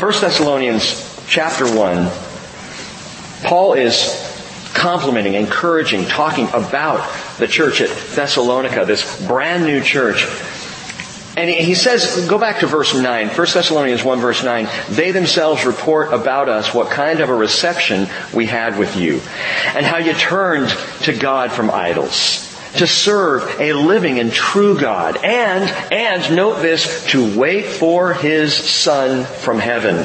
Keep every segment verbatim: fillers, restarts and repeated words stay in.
First Thessalonians chapter one, Paul is complimenting, encouraging, talking about the church at Thessalonica, this brand new church. And he says, go back to verse nine, First Thessalonians one verse nine, they themselves report about us what kind of a reception we had with you, and how you turned to God from idols, to serve a living and true God, and, and note this, to wait for His Son from heaven,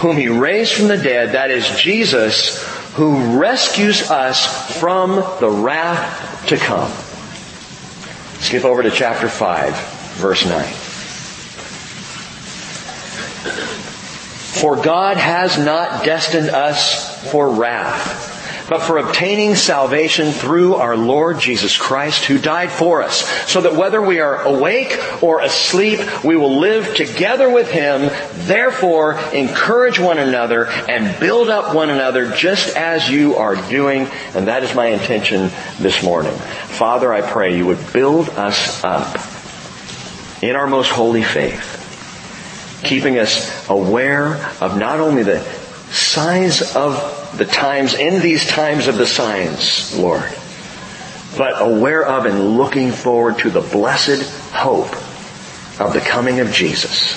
whom He raised from the dead, that is Jesus, who rescues us from the wrath to come. Skip over to chapter five. Verse nine. For God has not destined us for wrath, but for obtaining salvation through our Lord Jesus Christ, who died for us, so that whether we are awake or asleep, we will live together with Him. Therefore, encourage one another and build up one another just as you are doing. And that is my intention this morning. Father, I pray you would build us up in our most holy faith, keeping us aware of not only the signs of the times, in these times of the signs, Lord, but aware of and looking forward to the blessed hope of the coming of Jesus.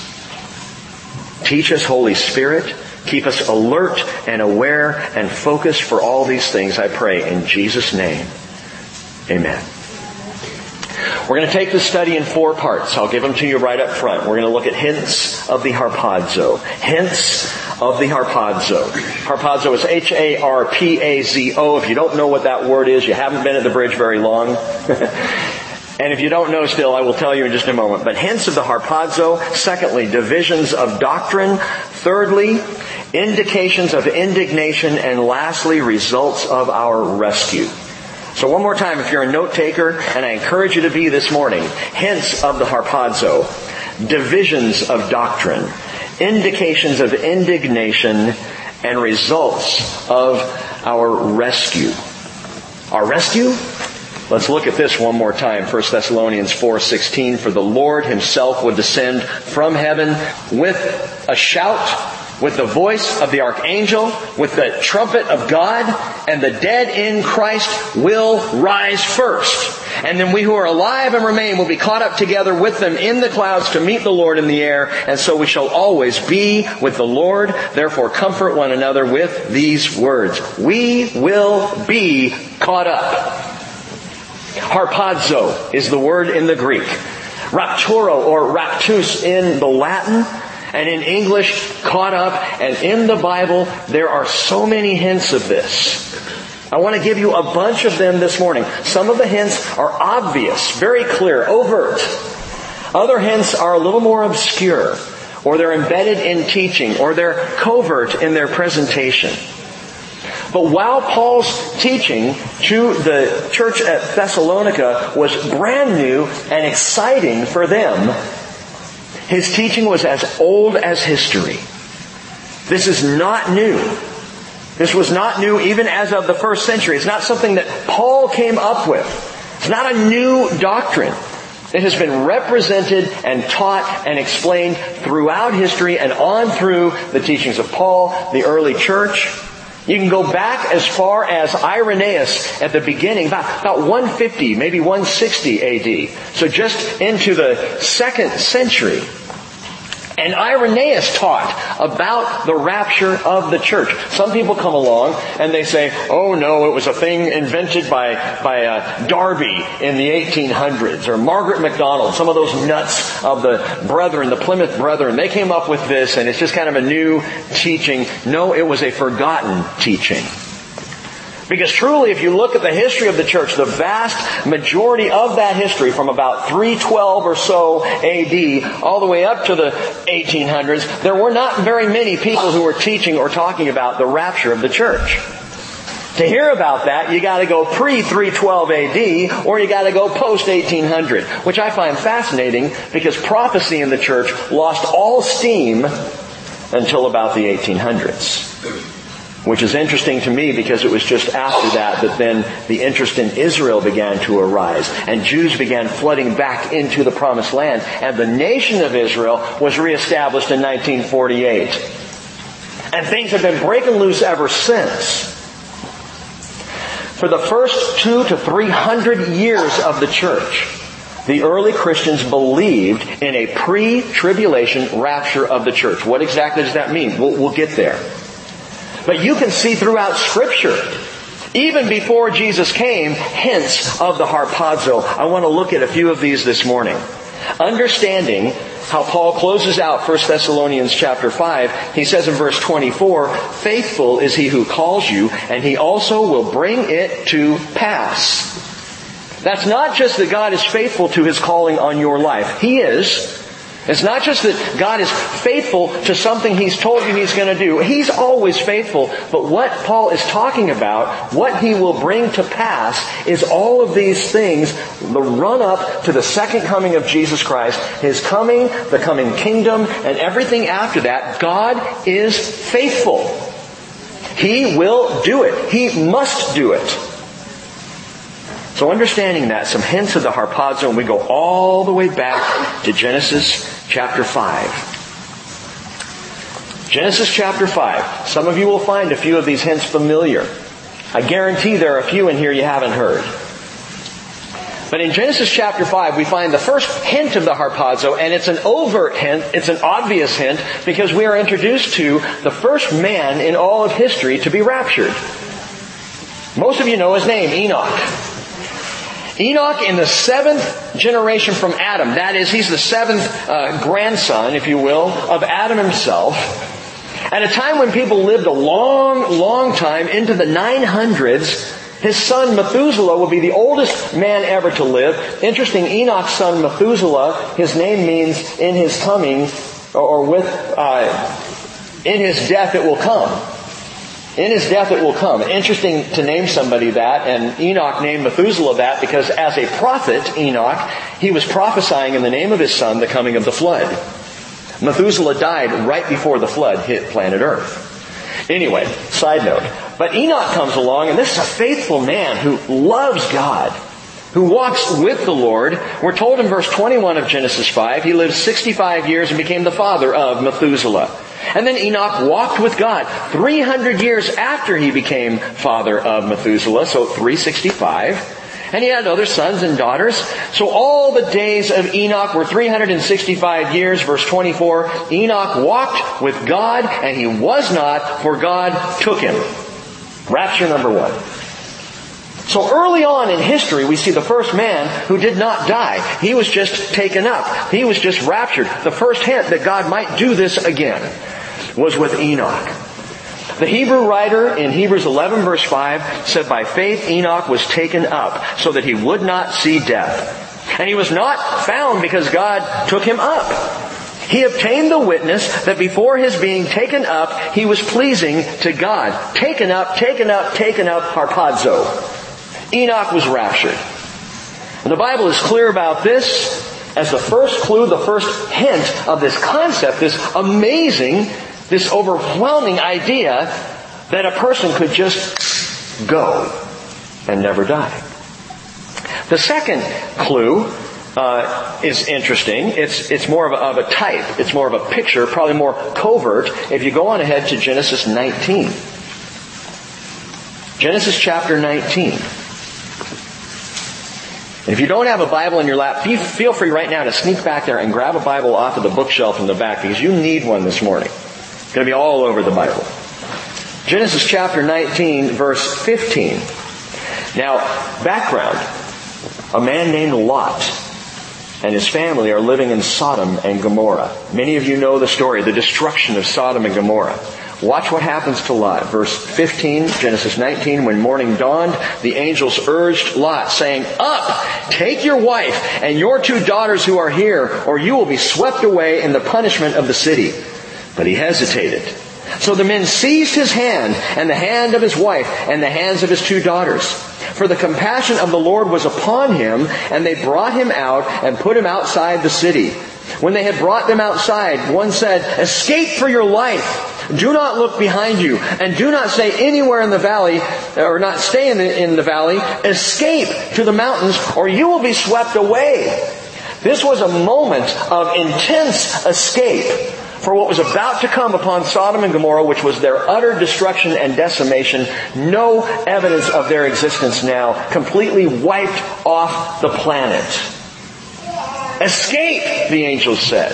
Teach us, Holy Spirit, keep us alert and aware and focused for all these things, I pray, in Jesus' name. Amen. We're going to take this study in four parts. I'll give them to you right up front. We're going to look at hints of the harpazo. Hints of the harpazo. Harpazo is H A R P A Z O. If you don't know what that word is, you haven't been at the bridge very long. And if you don't know still, I will tell you in just a moment. But hints of the harpazo. Secondly, divisions of doctrine. Thirdly, indications of indignation. And lastly, results of our rescue. So one more time, if you're a note taker, and I encourage you to be this morning, hints of the harpazo, divisions of doctrine, indications of indignation, and results of our rescue. Our rescue? Let's look at this one more time, First Thessalonians four sixteen, for the Lord Himself would descend from heaven with a shout, with the voice of the archangel, with the trumpet of God, and the dead in Christ will rise first. And then we who are alive and remain will be caught up together with them in the clouds to meet the Lord in the air, and so we shall always be with the Lord. Therefore comfort one another with these words. We will be caught up. Harpazo is the word in the Greek. Rapturo or raptus in the Latin. And in English, caught up. And in the Bible, there are so many hints of this. I want to give you a bunch of them this morning. Some of the hints are obvious, very clear, overt. Other hints are a little more obscure, or they're embedded in teaching, or they're covert in their presentation. But while Paul's teaching to the church at Thessalonica was brand new and exciting for them, His teaching was as old as history. This is not new. This was not new even as of the first century. It's not something that Paul came up with. It's not a new doctrine. It has been represented and taught and explained throughout history and on through the teachings of Paul, the early church. You can go back as far as Irenaeus at the beginning, about, about one fifty, maybe one sixty A D. So just into the second century. And Irenaeus taught about the rapture of the church. Some people come along and they say, oh no, it was a thing invented by, by uh, Darby in the eighteen hundreds, or Margaret MacDonald, some of those nuts of the brethren, the Plymouth Brethren. They came up with this and it's just kind of a new teaching. No, it was a forgotten teaching. Because truly, if you look at the history of the church, the vast majority of that history from about three twelve or so A D all the way up to the eighteen hundreds, there were not very many people who were teaching or talking about the rapture of the church. To hear about that, you gotta go pre three twelve A D or you gotta go post eighteen hundred, which I find fascinating because prophecy in the church lost all steam until about the eighteen hundreds. Which is interesting to me because it was just after that that then the interest in Israel began to arise. And Jews began flooding back into the Promised Land. And the nation of Israel was reestablished in nineteen forty-eight. And things have been breaking loose ever since. For the first two to three hundred years of the church, the early Christians believed in a pre-tribulation rapture of the church. What exactly does that mean? We'll, we'll get there. But you can see throughout Scripture, even before Jesus came, hints of the harpazo. I want to look at a few of these this morning. Understanding how Paul closes out First Thessalonians chapter five, he says in verse twenty-four, "Faithful is he who calls you, and he also will bring it to pass." That's not just that God is faithful to His calling on your life. He is. It's not just that God is faithful to something He's told you He's going to do. He's always faithful. But what Paul is talking about, what He will bring to pass, is all of these things, the run-up to the second coming of Jesus Christ, His coming, the coming kingdom, and everything after that. God is faithful. He will do it. He must do it. So understanding that, some hints of the harpazo, and we go all the way back to Genesis chapter five. Genesis chapter five. Some of you will find a few of these hints familiar. I guarantee there are a few in here you haven't heard. But in Genesis chapter five, we find the first hint of the harpazo, and it's an overt hint, it's an obvious hint, because we are introduced to the first man in all of history to be raptured. Most of you know his name, Enoch. Enoch, in the seventh generation from Adam, that is, he's the seventh uh, grandson, if you will, of Adam himself, at a time when people lived a long, long time, into the nine hundreds, his son Methuselah would be the oldest man ever to live. Interesting, Enoch's son Methuselah, his name means "in his coming," or with, uh, "in his death it will come." In his death it will come. Interesting to name somebody that, and Enoch named Methuselah that because as a prophet, Enoch, he was prophesying in the name of his son the coming of the flood. Methuselah died right before the flood hit planet Earth. Anyway, side note. But Enoch comes along, and this is a faithful man who loves God, who walks with the Lord. We're told in verse twenty-one of Genesis five, he lived sixty-five years and became the father of Methuselah. And then Enoch walked with God three hundred years after he became father of Methuselah, so three sixty-five. And he had other sons and daughters. So all the days of Enoch were three hundred sixty-five years, verse twenty-four. Enoch walked with God, and he was not, for God took him. Rapture number one. So early on in history, we see the first man who did not die. He was just taken up. He was just raptured. The first hint that God might do this again was with Enoch. The Hebrew writer in Hebrews eleven verse five said, "By faith Enoch was taken up so that he would not see death. And he was not found because God took him up. He obtained the witness that before his being taken up, he was pleasing to God." Taken up, taken up, taken up, harpazo. Enoch was raptured. And the Bible is clear about this as the first clue, the first hint of this concept, this amazing, this overwhelming idea that a person could just go and never die. The second clue uh, is interesting. It's, it's more of a, of a type. It's more of a picture, probably more covert, if you go on ahead to Genesis nineteen. Genesis chapter nineteen. If you don't have a Bible in your lap, feel free right now to sneak back there and grab a Bible off of the bookshelf in the back, because you need one this morning. It's going to be all over the Bible. Genesis chapter nineteen, verse fifteen. Now, background. A man named Lot and his family are living in Sodom and Gomorrah. Many of you know the story, the destruction of Sodom and Gomorrah. Watch what happens to Lot. Verse fifteen, Genesis nineteen, "When morning dawned, the angels urged Lot, saying, 'Up, take your wife and your two daughters who are here, or you will be swept away in the punishment of the city.' But he hesitated. So the men seized his hand, and the hand of his wife, and the hands of his two daughters. For the compassion of the Lord was upon him, and they brought him out and put him outside the city. When they had brought them outside, one said, 'Escape for your life. Do not look behind you, and do not stay anywhere in the valley, or not stay in the, in the valley. Escape to the mountains, or you will be swept away. This was a moment of intense escape for what was about to come upon Sodom and Gomorrah, which was their utter destruction and decimation. No evidence of their existence now. Completely wiped off the planet. Escape, the angels said.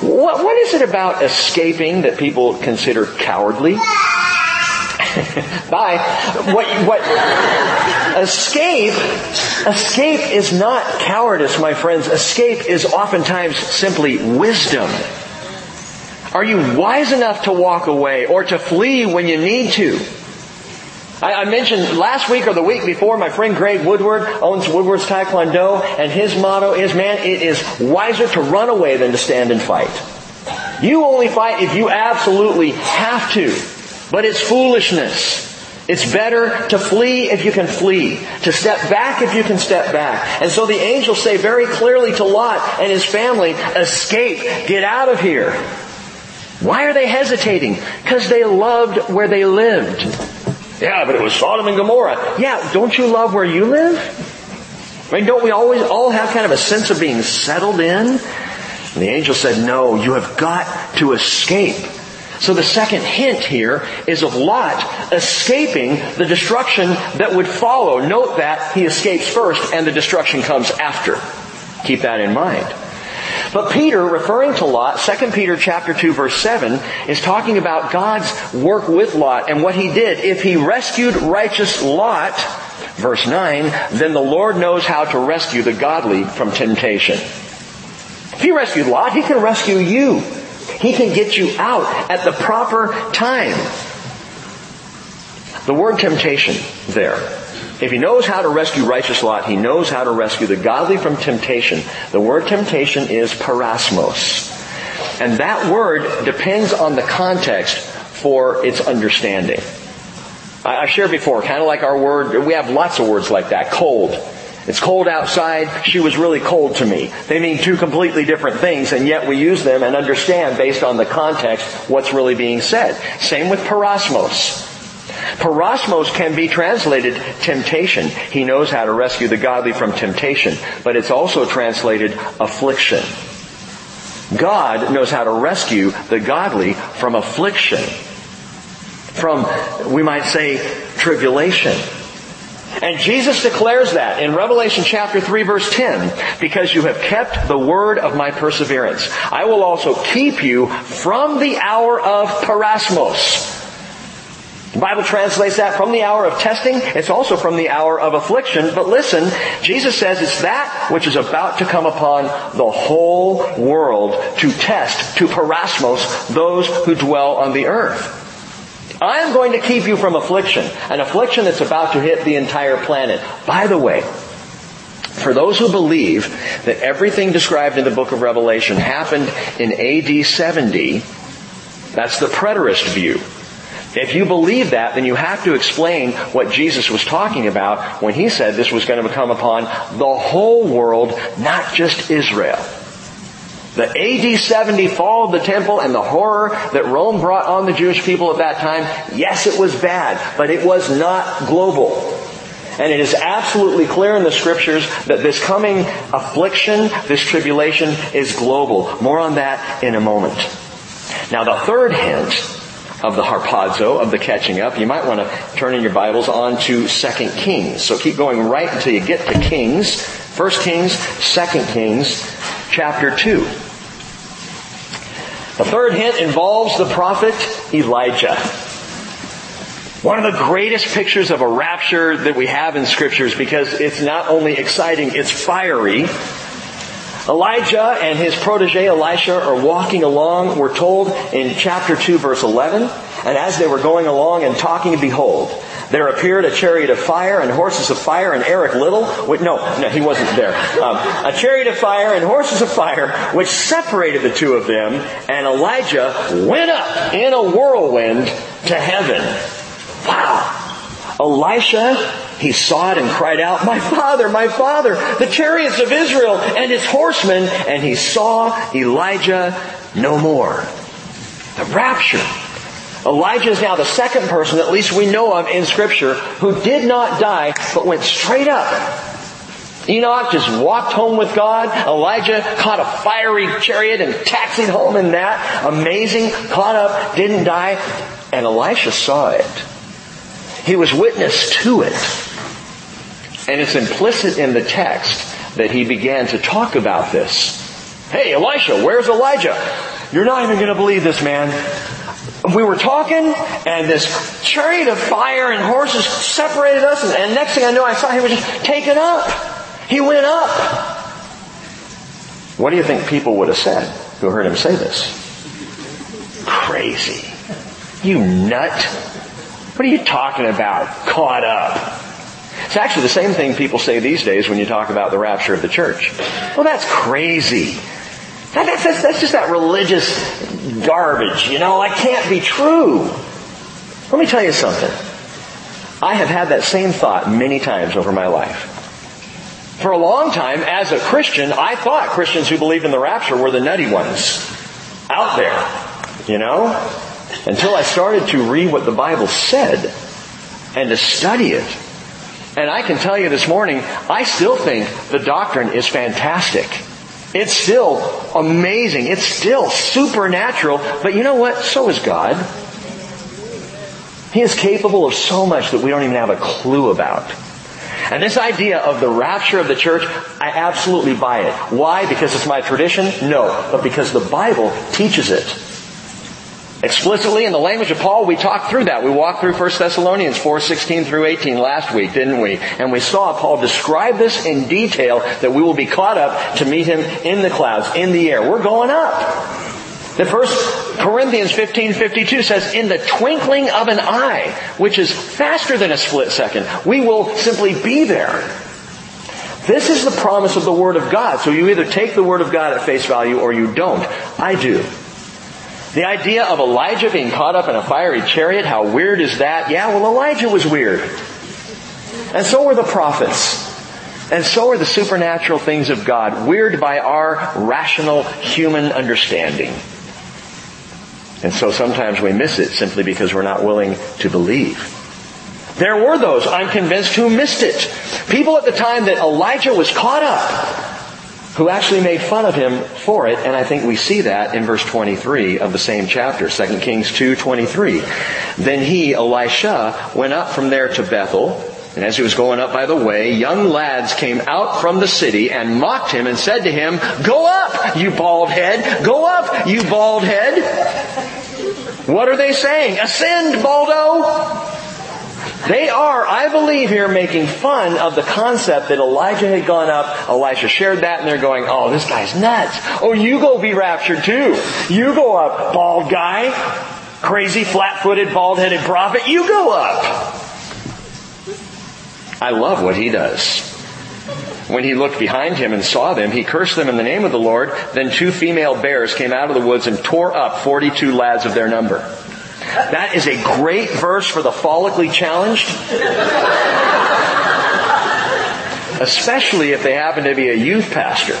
What, what is it about escaping that people consider cowardly? Bye. What, what, escape, escape is not cowardice, my friends. Escape is oftentimes simply wisdom. Are you wise enough to walk away or to flee when you need to? I mentioned last week or the week before, my friend Greg Woodward owns Woodward's Taekwondo, and his motto is, man, it is wiser to run away than to stand and fight. You only fight if you absolutely have to. But it's foolishness. It's better to flee if you can flee. To step back if you can step back. And so the angels say very clearly to Lot and his family, escape, get out of here. Why are they hesitating? Because they loved where they lived. Yeah, but it was Sodom and Gomorrah. Yeah, don't you love where you live? I mean, don't we always all have kind of a sense of being settled in? And the angel said, no, you have got to escape. So the second hint here is of Lot escaping the destruction that would follow. Note that he escapes first and the destruction comes after. Keep that in mind. But Peter, referring to Lot, Second Peter chapter two, verse seven, is talking about God's work with Lot and what he did. If he rescued righteous Lot, verse nine, then the Lord knows how to rescue the godly from temptation. If he rescued Lot, he can rescue you. He can get you out at the proper time. The word temptation there. If he knows how to rescue righteous Lot, he knows how to rescue the godly from temptation. The word temptation is parasmos. And that word depends on the context for its understanding. I've shared before, kind of like our word, we have lots of words like that. Cold. It's cold outside. She was really cold to me. They mean two completely different things, and yet we use them and understand based on the context what's really being said. Same with parasmos. Parasmos can be translated temptation. He knows how to rescue the godly from temptation. But it's also translated affliction. God knows how to rescue the godly from affliction. From, we might say, tribulation. And Jesus declares that in Revelation chapter three verse ten, because you have kept the word of my perseverance, I will also keep you from the hour of parasmos. The Bible translates that from the hour of testing. It's also from the hour of affliction. But listen, Jesus says it's that which is about to come upon the whole world to test, to parasmos, those who dwell on the earth. I am going to keep you from affliction, an affliction that's about to hit the entire planet. By the way, for those who believe that everything described in the book of Revelation happened in A D seventy, that's the preterist view. If you believe that, then you have to explain what Jesus was talking about when he said this was going to come upon the whole world, not just Israel. The A D seventy fall of the temple and the horror that Rome brought on the Jewish people at that time, yes, it was bad, but it was not global. And it is absolutely clear in the Scriptures that this coming affliction, this tribulation, is global. More on that in a moment. Now, the third hint of the harpazo, of the catching up, you might want to turn in your Bibles on to Second Kings. So keep going right until you get to Kings. First Kings, Second Kings, chapter two. The third hint involves the prophet Elijah. One of the greatest pictures of a rapture that we have in Scriptures, because it's not only exciting, it's fiery. Elijah and his protege Elisha are walking along, we're told in chapter two verse eleven, and as they were going along and talking, behold, there appeared a chariot of fire and horses of fire and Eric Little, wait, no, no, he wasn't there, um, a chariot of fire and horses of fire, which separated the two of them, and Elijah went up in a whirlwind to heaven. Wow! Elisha, he saw it and cried out, my father, my father, the chariots of Israel and its horsemen. And he saw Elijah no more. The rapture. Elijah is now the second person, at least we know of in Scripture, who did not die, but went straight up. Enoch just walked home with God. Elijah caught a fiery chariot and taxied home in that. Amazing. Caught up. Didn't die. And Elisha saw it. He was witness to it. And it's implicit in the text that he began to talk about this. Hey, Elisha, where's Elijah? You're not even going to believe this, man. We were talking, and this chariot of fire and horses separated us, and, and next thing I know, I saw he was just taken up. He went up. What do you think people would have said who heard him say this? Crazy. You nut. What are you talking about? Caught up. It's actually the same thing people say these days when you talk about the rapture of the church. Well, that's crazy. That, that's, that's, that's just that religious garbage, you know. That can't be true. Let me tell you something. I have had that same thought many times over my life. For a long time, as a Christian, I thought Christians who believed in the rapture were the nutty ones out there, you know, until I started to read what the Bible said and to study it. And I can tell you this morning, I still think the doctrine is fantastic. It's still amazing. It's still supernatural. But you know what? So is God. He is capable of so much that we don't even have a clue about. And this idea of the rapture of the church, I absolutely buy it. Why? Because it's my tradition? No. But because the Bible teaches it. Explicitly in the language of Paul, we talked through that. We walked through First Thessalonians four sixteen through eighteen last week, didn't we? And we saw Paul describe this in detail, that we will be caught up to meet him in the clouds, in the air. We're going up. The First Corinthians fifteen fifty-two says, in the twinkling of an eye, which is faster than a split second, we will simply be there. This is the promise of the Word of God. So you either take the Word of God at face value or you don't. I do. The idea of Elijah being caught up in a fiery chariot, how weird is that? Yeah, well, Elijah was weird. And so were the prophets. And so are the supernatural things of God, weird by our rational human understanding. And so sometimes we miss it simply because we're not willing to believe. There were those, I'm convinced, who missed it. People at the time that Elijah was caught up, who actually made fun of him for it, and I think we see that in verse twenty-three of the same chapter, Second Kings two twenty-three. Then he, Elisha, went up from there to Bethel, and as he was going up by the way, young lads came out from the city and mocked him and said to him, "Go up, you bald head! Go up, you bald head!" What are they saying? "Ascend, Baldo!" They are, I believe here, making fun of the concept that Elijah had gone up. Elisha shared that, and they're going, oh, this guy's nuts. Oh, you go be raptured too. You go up, bald guy. Crazy, flat-footed, bald-headed prophet. You go up. I love what he does. When he looked behind him and saw them, he cursed them in the name of the Lord. Then two female bears came out of the woods and tore up forty-two lads of their number. That is a great verse for the follically challenged. Especially if they happen to be a youth pastor.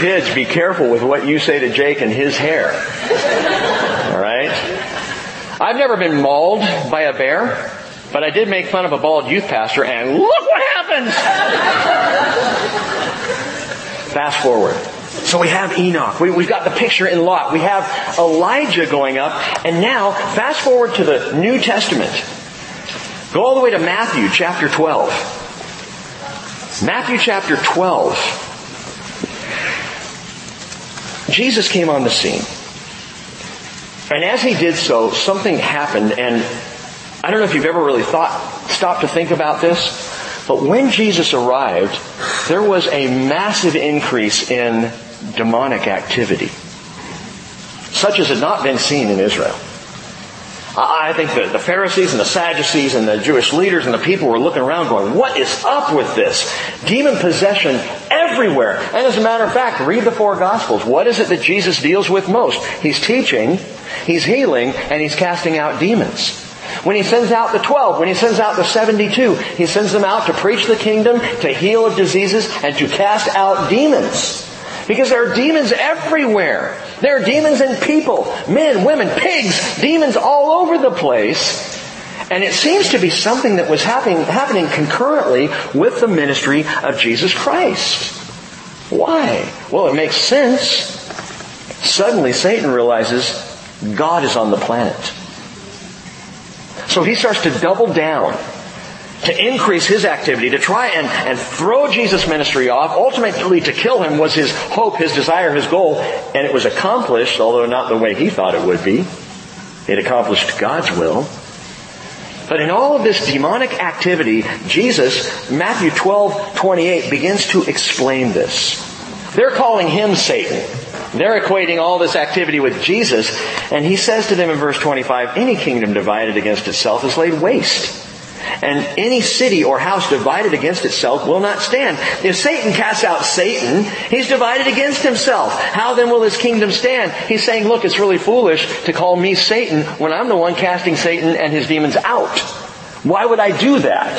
Kids, be careful with what you say to Jake and his hair. Alright? I've never been mauled by a bear, but I did make fun of a bald youth pastor, and look what happens! Fast forward. So we have Enoch. We, we've got the picture in Lot. We have Elijah going up. And now, fast forward to the New Testament. Go all the way to Matthew chapter twelve. Matthew chapter twelve. Jesus came on the scene. And as he did so, something happened. And I don't know if you've ever really thought, stopped to think about this. But when Jesus arrived, there was a massive increase in demonic activity, such as had not been seen in Israel. I think that the Pharisees and the Sadducees and the Jewish leaders and the people were looking around going, what is up with this? Demon possession everywhere. And as a matter of fact, read the four Gospels. What is it that Jesus deals with most? He's teaching, he's healing, and he's casting out demons. When he sends out the twelve, when he sends out the seventy-two, he sends them out to preach the kingdom, to heal of diseases, and to cast out demons. Because there are demons everywhere. There are demons in people, men, women, pigs, demons all over the place. And it seems to be something that was happening, happening concurrently with the ministry of Jesus Christ. Why? Well, it makes sense. Suddenly Satan realizes God is on the planet. So he starts to double down, to increase his activity, to try and, and throw Jesus' ministry off. Ultimately, to kill him was his hope, his desire, his goal. And it was accomplished, although not the way he thought it would be. It accomplished God's will. But in all of this demonic activity, Jesus, Matthew twelve twenty-eight, begins to explain this. They're calling him Satan. They're equating all this activity with Jesus. And he says to them in verse twenty-five, "Any kingdom divided against itself is laid waste. And any city or house divided against itself will not stand." If Satan casts out Satan, he's divided against himself. How then will his kingdom stand? He's saying, look, it's really foolish to call me Satan when I'm the one casting Satan and his demons out. Why would I do that?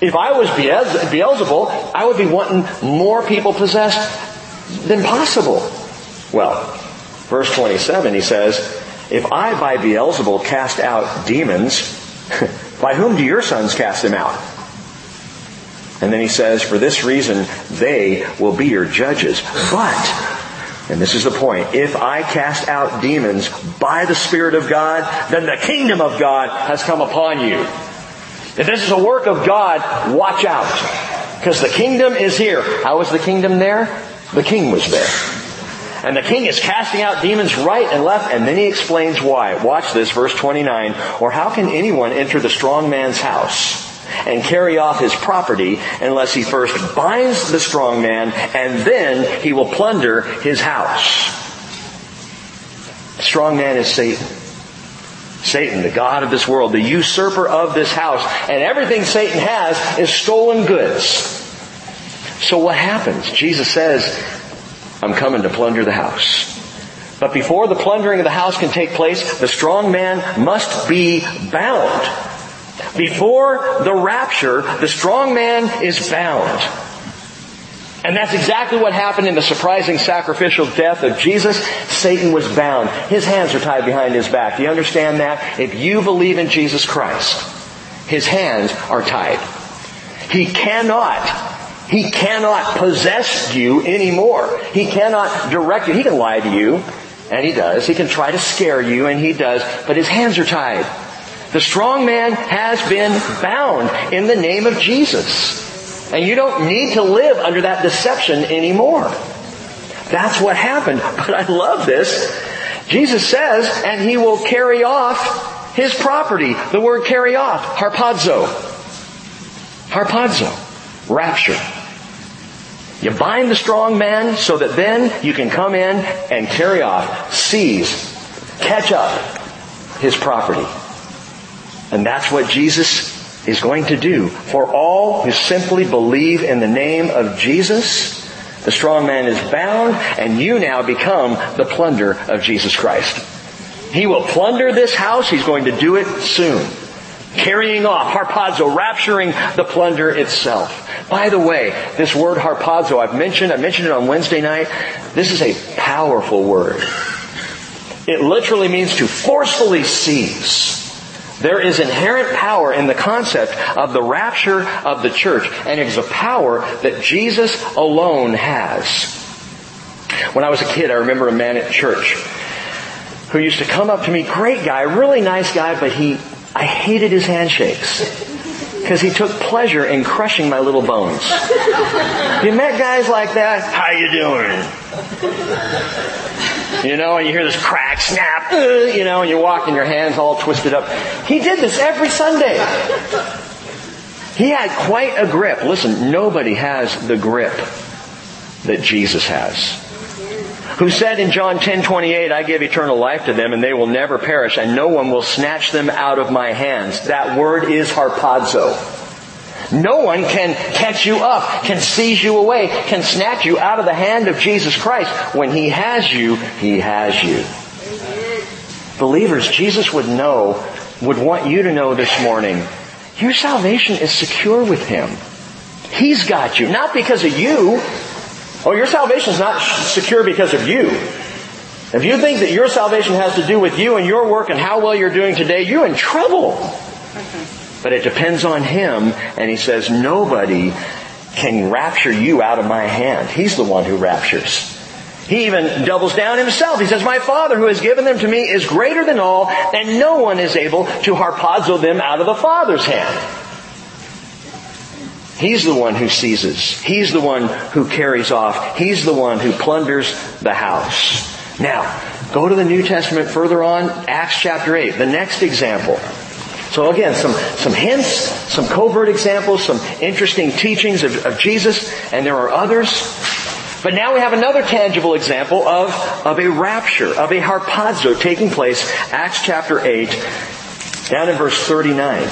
If I was Beelze- Beelzebul, I would be wanting more people possessed than possible. Well, verse twenty-seven, he says, "If I by Beelzebul cast out demons, by whom do your sons cast them out?" And then he says, "For this reason, they will be your judges. But," and this is the point, "if I cast out demons by the Spirit of God, then the kingdom of God has come upon you." If this is a work of God, watch out. Because the kingdom is here. How was the kingdom there? The king was there. And the king is casting out demons right and left, and then he explains why. Watch this, verse twenty-nine. "Or how can anyone enter the strong man's house and carry off his property unless he first binds the strong man, and then he will plunder his house?" The strong man is Satan. Satan, the god of this world, the usurper of this house. And everything Satan has is stolen goods. So what happens? Jesus says, "I'm coming to plunder the house." But before the plundering of the house can take place, the strong man must be bound. Before the rapture, the strong man is bound. And that's exactly what happened in the surprising sacrificial death of Jesus. Satan was bound. His hands are tied behind his back. Do you understand that? If you believe in Jesus Christ, his hands are tied. He cannot He cannot possess you anymore. He cannot direct you. He can lie to you, and he does. He can try to scare you, and he does. But his hands are tied. The strong man has been bound in the name of Jesus. And you don't need to live under that deception anymore. That's what happened. But I love this. Jesus says, "And he will carry off his property." The word "carry off," harpazo. Harpazo, rapture. You bind the strong man so that then you can come in and carry off, seize, catch up his property. And that's what Jesus is going to do. For all who simply believe in the name of Jesus, the strong man is bound, and you now become the plunder of Jesus Christ. He will plunder this house. He's going to do it soon. Carrying off, harpazo, rapturing the plunder itself. By the way, this word harpazo, I've mentioned, I mentioned it on Wednesday night. This is a powerful word. It literally means to forcefully seize. There is inherent power in the concept of the rapture of the church, and it is a power that Jesus alone has. When I was a kid, I remember a man at church who used to come up to me, great guy, really nice guy, but he I hated his handshakes because he took pleasure in crushing my little bones. You met guys like that? How you doing? You know, and you hear this crack, snap, you know, and you walk and your hands all twisted up. He did this every Sunday. He had quite a grip. Listen, nobody has the grip that Jesus has. Who said in John ten twenty-eight, "I give eternal life to them, and they will never perish, and no one will snatch them out of my hands." That word is harpazo. No one can catch you up, can seize you away, can snatch you out of the hand of Jesus Christ. When He has you, He has you. Amen. Believers, Jesus would know, would want you to know this morning, your salvation is secure with Him. He's got you. Not because of you, Oh, your salvation is not secure because of you. If you think that your salvation has to do with you and your work and how well you're doing today, you're in trouble. But it depends on Him, and He says, nobody can rapture you out of my hand. He's the one who raptures. He even doubles down Himself. He says, my Father who has given them to me is greater than all, and no one is able to harpazo them out of the Father's hand. He's the one who seizes. He's the one who carries off. He's the one who plunders the house. Now, go to the New Testament further on, Acts chapter eight, the next example. So again, some, some hints, some covert examples, some interesting teachings of, of Jesus, and there are others. But now we have another tangible example of, of a rapture, of a harpazo taking place, Acts chapter eight, down in verse thirty-nine.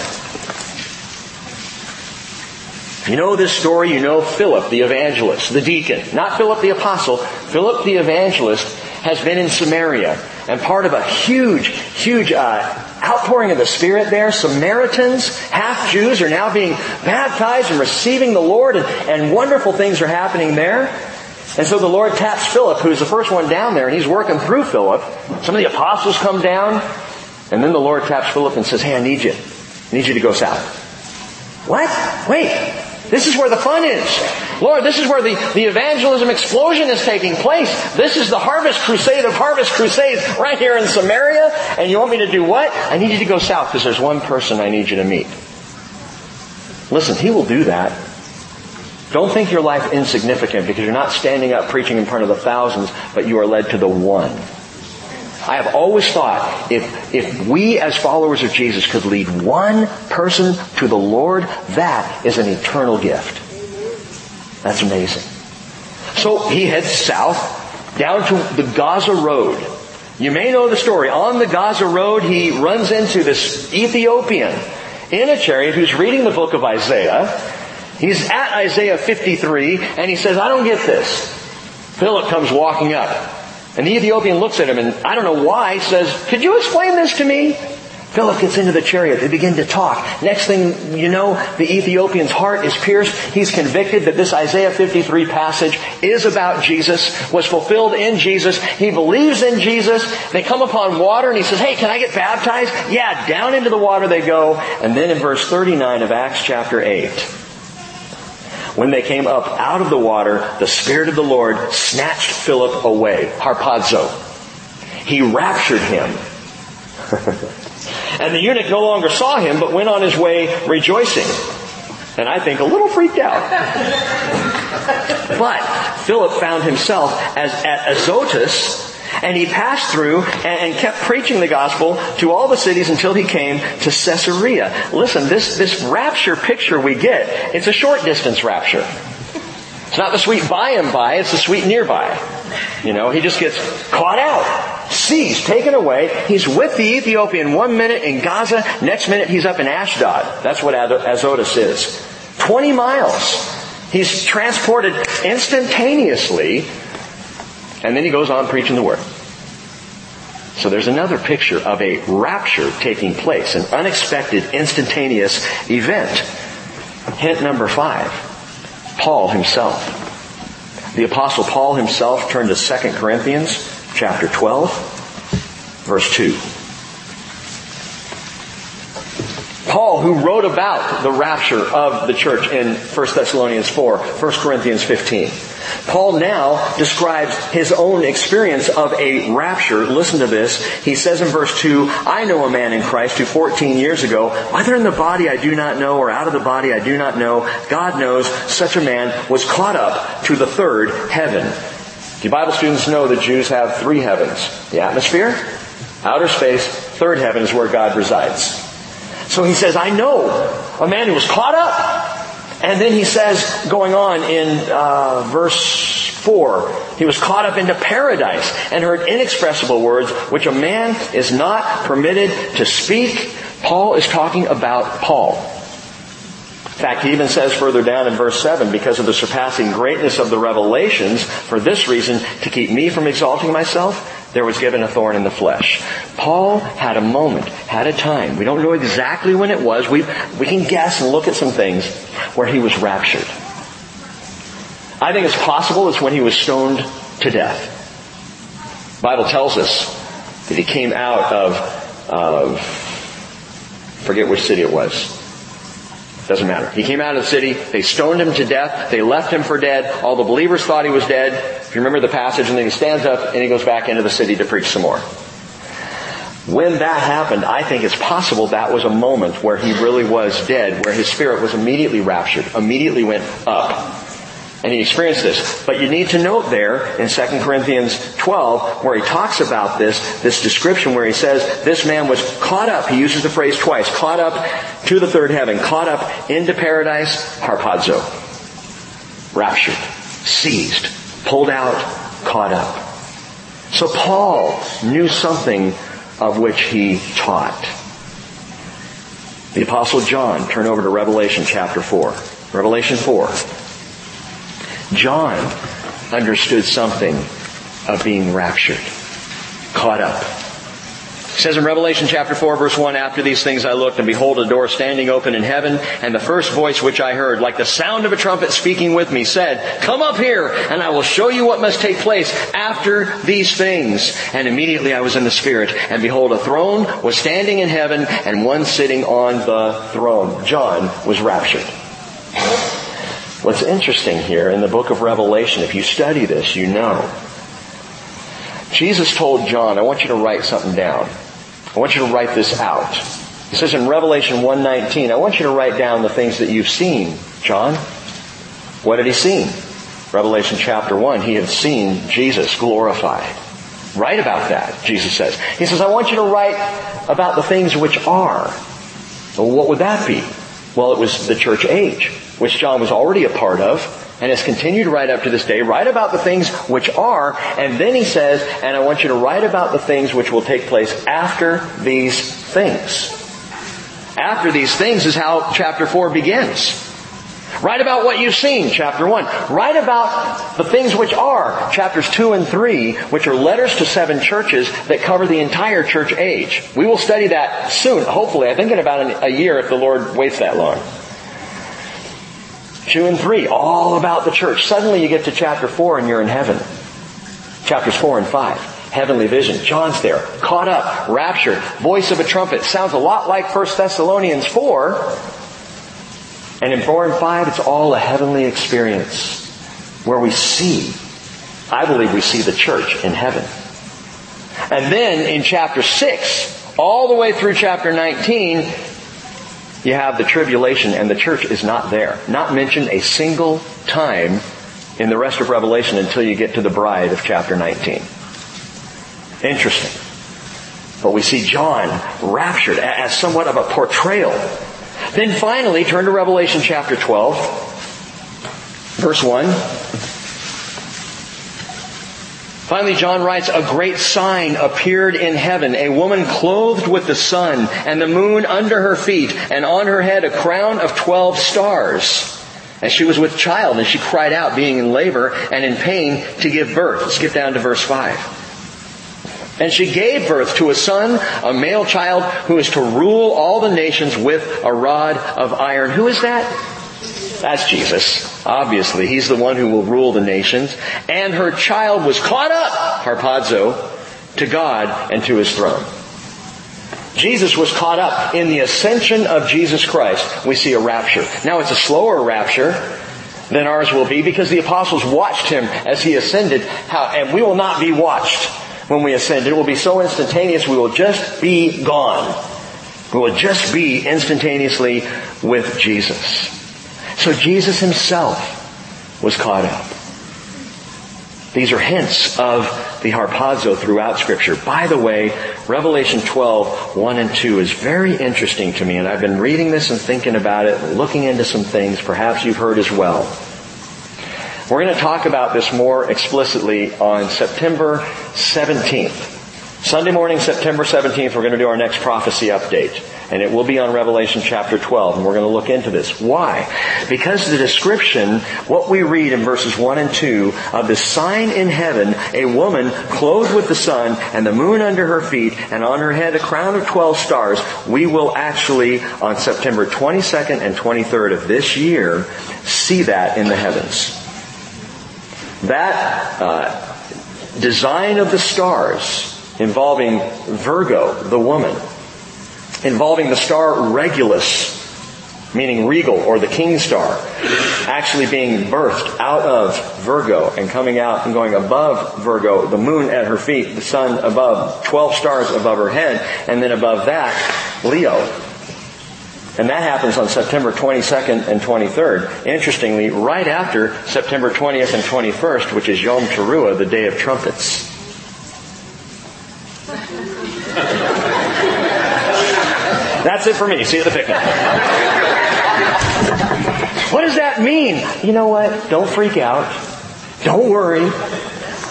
You know this story, you know Philip the evangelist, the deacon. Not Philip the apostle, Philip the evangelist has been in Samaria. And part of a huge, huge uh, outpouring of the Spirit there, Samaritans, half Jews, are now being baptized and receiving the Lord, and, and wonderful things are happening there. And so the Lord taps Philip, who's the first one down there, and he's working through Philip. Some of the apostles come down, and then the Lord taps Philip and says, hey, I need you. I need you to go south. What? Wait. This is where the fun is. Lord, this is where the, the evangelism explosion is taking place. This is the harvest crusade of harvest crusades right here in Samaria. And you want me to do what? I need you to go south because there's one person I need you to meet. Listen, He will do that. Don't think your life insignificant because you're not standing up preaching in front of the thousands, but you are led to the one. I have always thought, if if we as followers of Jesus could lead one person to the Lord, that is an eternal gift. That's amazing. So he heads south, down to the Gaza Road. You may know the story. On the Gaza Road, he runs into this Ethiopian in a chariot who's reading the book of Isaiah. He's at Isaiah fifty-three, and he says, I don't get this. Philip comes walking up. And the Ethiopian looks at him and, I don't know why, says, could you explain this to me? Philip gets into the chariot. They begin to talk. Next thing you know, the Ethiopian's heart is pierced. He's convicted that this Isaiah fifty-three passage is about Jesus, was fulfilled in Jesus. He believes in Jesus. They come upon water and he says, hey, can I get baptized? Yeah, down into the water they go. And then in verse thirty-nine of Acts chapter eight, when they came up out of the water, the Spirit of the Lord snatched Philip away. Harpazo. He raptured him. And the eunuch no longer saw him, but went on his way rejoicing. And I think a little freaked out. But Philip found himself as at Azotus, and he passed through and kept preaching the gospel to all the cities until he came to Caesarea. Listen, this, this rapture picture we get, it's a short distance rapture. It's not the sweet by and by, it's the sweet nearby. You know, he just gets caught out, seized, taken away. He's with the Ethiopian one minute in Gaza, next minute he's up in Ashdod. That's what Azotus is. twenty miles. He's transported instantaneously. And then he goes on preaching the word. So there's another picture of a rapture taking place, an unexpected, instantaneous event. Hint number five, Paul himself. The Apostle Paul himself turned to Second Corinthians chapter twelve, verse two. Paul, who wrote about the rapture of the church in First Thessalonians four, First Corinthians fifteen. Paul now describes his own experience of a rapture. Listen to this. He says in verse two, I know a man in Christ who fourteen years ago, whether in the body I do not know or out of the body I do not know, God knows, such a man was caught up to the third heaven. Do Bible students know that Jews have three heavens? The atmosphere, outer space, third heaven is where God resides. So he says, I know a man who was caught up. And then he says, going on in uh, verse four, he was caught up into paradise and heard inexpressible words which a man is not permitted to speak. Paul is talking about Paul. In fact, he even says further down in verse seven, because of the surpassing greatness of the revelations, for this reason, to keep me from exalting myself, there was given a thorn in the flesh. Paul had a moment, had a time. We don't know exactly when it was. We we can guess and look at some things where he was raptured. I think it's possible it's when he was stoned to death. The Bible tells us that he came out of, of forget which city it was. Doesn't matter. He came out of the city. They stoned him to death. They left him for dead. All the believers thought he was dead. If you remember the passage, and then he stands up and he goes back into the city to preach some more. When that happened, I think it's possible that was a moment where he really was dead, where his spirit was immediately raptured, immediately went up. And he experienced this. But you need to note there in Second Corinthians twelve, where he talks about this, this description where he says, this man was caught up. He uses the phrase twice. Caught up to the third heaven. Caught up into paradise. Harpazo. Raptured. Seized. Pulled out. Caught up. So Paul knew something of which he taught. The Apostle John. Turn over to Revelation chapter four. Revelation four. John understood something of being raptured, caught up. It says in Revelation chapter four, verse one, after these things I looked, and behold, a door standing open in heaven, and the first voice which I heard, like the sound of a trumpet speaking with me, said, come up here, and I will show you what must take place after these things. And immediately I was in the Spirit, and behold, a throne was standing in heaven, and one sitting on the throne. John was raptured. What's interesting here in the book of Revelation, if you study this, you know. Jesus told John, I want you to write something down. I want you to write this out. He says in Revelation one nineteen, I want you to write down the things that you've seen, John. What had he seen? Revelation chapter one, he had seen Jesus glorified. Write about that, Jesus says. He says, I want you to write about the things which are. Well, what would that be? Well, it was the church age, which John was already a part of, and has continued right up to this day. Write about the things which are, and then he says, and I want you to write about the things which will take place after these things. After these things is how chapter four begins. Write about what you've seen, chapter one. Write about the things which are, chapters two and three, which are letters to seven churches that cover the entire church age. We will study that soon, hopefully. I think in about a year if the Lord waits that long. two and three, all about the church. Suddenly you get to chapter four and you're in heaven. Chapters four and five. Heavenly vision. John's there. Caught up. Raptured. Voice of a trumpet. Sounds a lot like First Thessalonians four. And in four and five, it's all a heavenly experience where we see, I believe we see the church in heaven. And then in chapter six, all the way through chapter nineteen, you have the tribulation, and the church is not there. Not mentioned a single time in the rest of Revelation until you get to the bride of chapter nineteen. Interesting. But we see John raptured as somewhat of a portrayal. Then finally, turn to Revelation chapter twelve, verse one. Finally, John writes, a great sign appeared in heaven, a woman clothed with the sun and the moon under her feet, and on her head a crown of twelve stars. And she was with child, and she cried out, being in labor and in pain to give birth. Let's get down to verse five. And she gave birth to a son, a male child, who is to rule all the nations with a rod of iron. Who is that? That's Jesus. Obviously, he's the one who will rule the nations. And her child was caught up, harpazo, to God and to his throne. Jesus was caught up in the ascension of Jesus Christ. We see a rapture. Now, it's a slower rapture than ours will be, because the apostles watched him as he ascended. How, and we will not be watched. When we ascend, it will be so instantaneous, we will just be gone. We will just be instantaneously with Jesus. So Jesus himself was caught up. These are hints of the harpazo throughout Scripture. By the way, Revelation twelve, one and two is very interesting to me, and I've been reading this and thinking about it, looking into some things perhaps you've heard as well. We're going to talk about this more explicitly on September seventeenth. Sunday morning, September seventeenth, we're going to do our next prophecy update. And it will be on Revelation chapter twelve, and we're going to look into this. Why? Because the description, what we read in verses one and two, of the sign in heaven, a woman clothed with the sun and the moon under her feet, and on her head a crown of twelve stars, we will actually, on September twenty-second and twenty-third of this year, see that in the heavens. That uh, design of the stars involving Virgo, the woman, involving the star Regulus, meaning regal or the king star, actually being birthed out of Virgo and coming out and going above Virgo, the moon at her feet, the sun above, twelve stars above her head, and then above that, Leo. And that happens on September twenty-second and twenty-third. Interestingly, right after September twentieth and twenty-first, which is Yom Teruah, the Day of Trumpets. That's it for me. See you at the picnic. What does that mean? You know what? Don't freak out. Don't worry.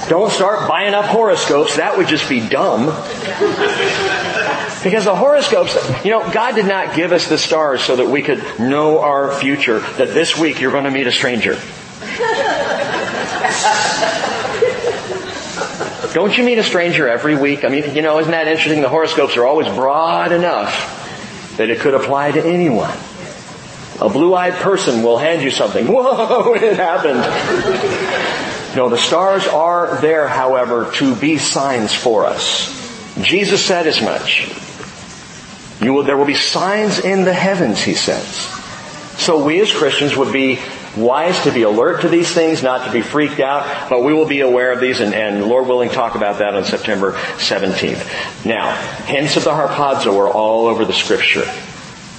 Don't start buying up horoscopes. That would just be dumb. Because the horoscopes, you know, God did not give us the stars so that we could know our future, that this week you're going to meet a stranger. Don't you meet a stranger every week? I mean, you know, isn't that interesting? The horoscopes are always broad enough that it could apply to anyone. A blue-eyed person will hand you something. Whoa, it happened. No, the stars are there, however, to be signs for us. Jesus said as much. You will, there will be signs in the heavens, he says. So we as Christians would be wise to be alert to these things, not to be freaked out, but we will be aware of these and, and Lord willing, talk about that on September seventeenth. Now, hints of the harpazo are all over the Scripture.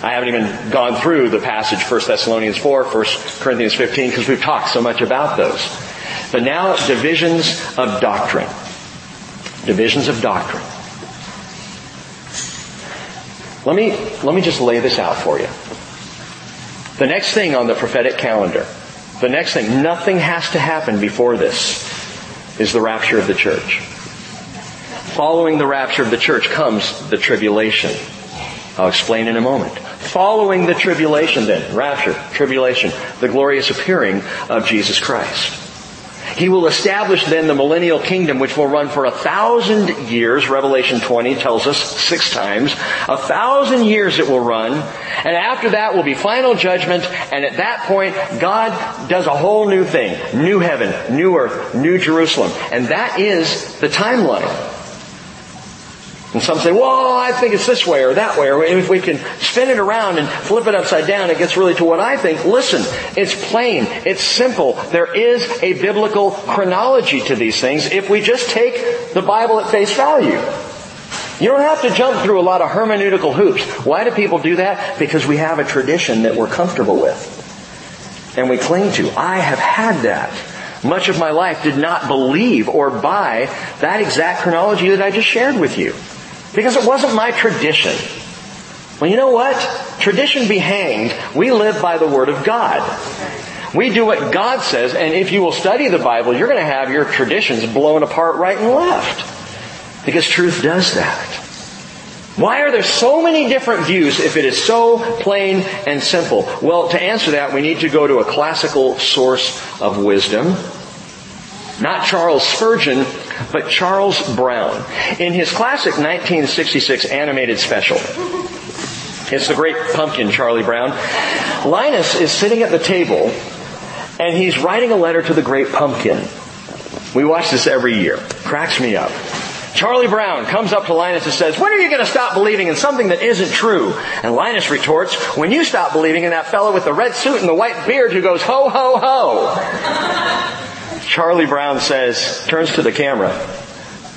I haven't even gone through the passage First Thessalonians four, First Corinthians fifteen, because we've talked so much about those. But now, divisions of doctrine. Divisions of doctrine. Let me, let me just lay this out for you. The next thing on the prophetic calendar, the next thing, nothing has to happen before this, is the rapture of the church. Following the rapture of the church comes the tribulation. I'll explain in a moment. Following the tribulation then, rapture, tribulation, the glorious appearing of Jesus Christ. He will establish then the millennial kingdom, which will run for a thousand years. Revelation twenty tells us six times. A thousand years it will run. And after that will be final judgment. And at that point, God does a whole new thing. New heaven, new earth, new Jerusalem. And that is the timeline. And some say, well, I think it's this way or that way. Or if we can spin it around and flip it upside down, it gets really to what I think. Listen, it's plain. It's simple. There is a biblical chronology to these things if we just take the Bible at face value. You don't have to jump through a lot of hermeneutical hoops. Why do people do that? Because we have a tradition that we're comfortable with. And we cling to. I have had that. Much of my life did not believe or buy that exact chronology that I just shared with you. Because it wasn't my tradition. Well, you know what? Tradition be hanged. We live by the Word of God. We do what God says, and if you will study the Bible, you're going to have your traditions blown apart right and left. Because truth does that. Why are there so many different views if it is so plain and simple? Well, to answer that, we need to go to a classical source of wisdom. Not Charles Spurgeon, but Charles Brown. In his classic nineteen sixty-six animated special, it's The Great Pumpkin, Charlie Brown, Linus is sitting at the table, and he's writing a letter to the Great Pumpkin. We watch this every year. Cracks me up. Charlie Brown comes up to Linus and says, when are you going to stop believing in something that isn't true? And Linus retorts, when you stop believing in that fellow with the red suit and the white beard who goes, ho, ho, ho. Charlie Brown says, turns to the camera,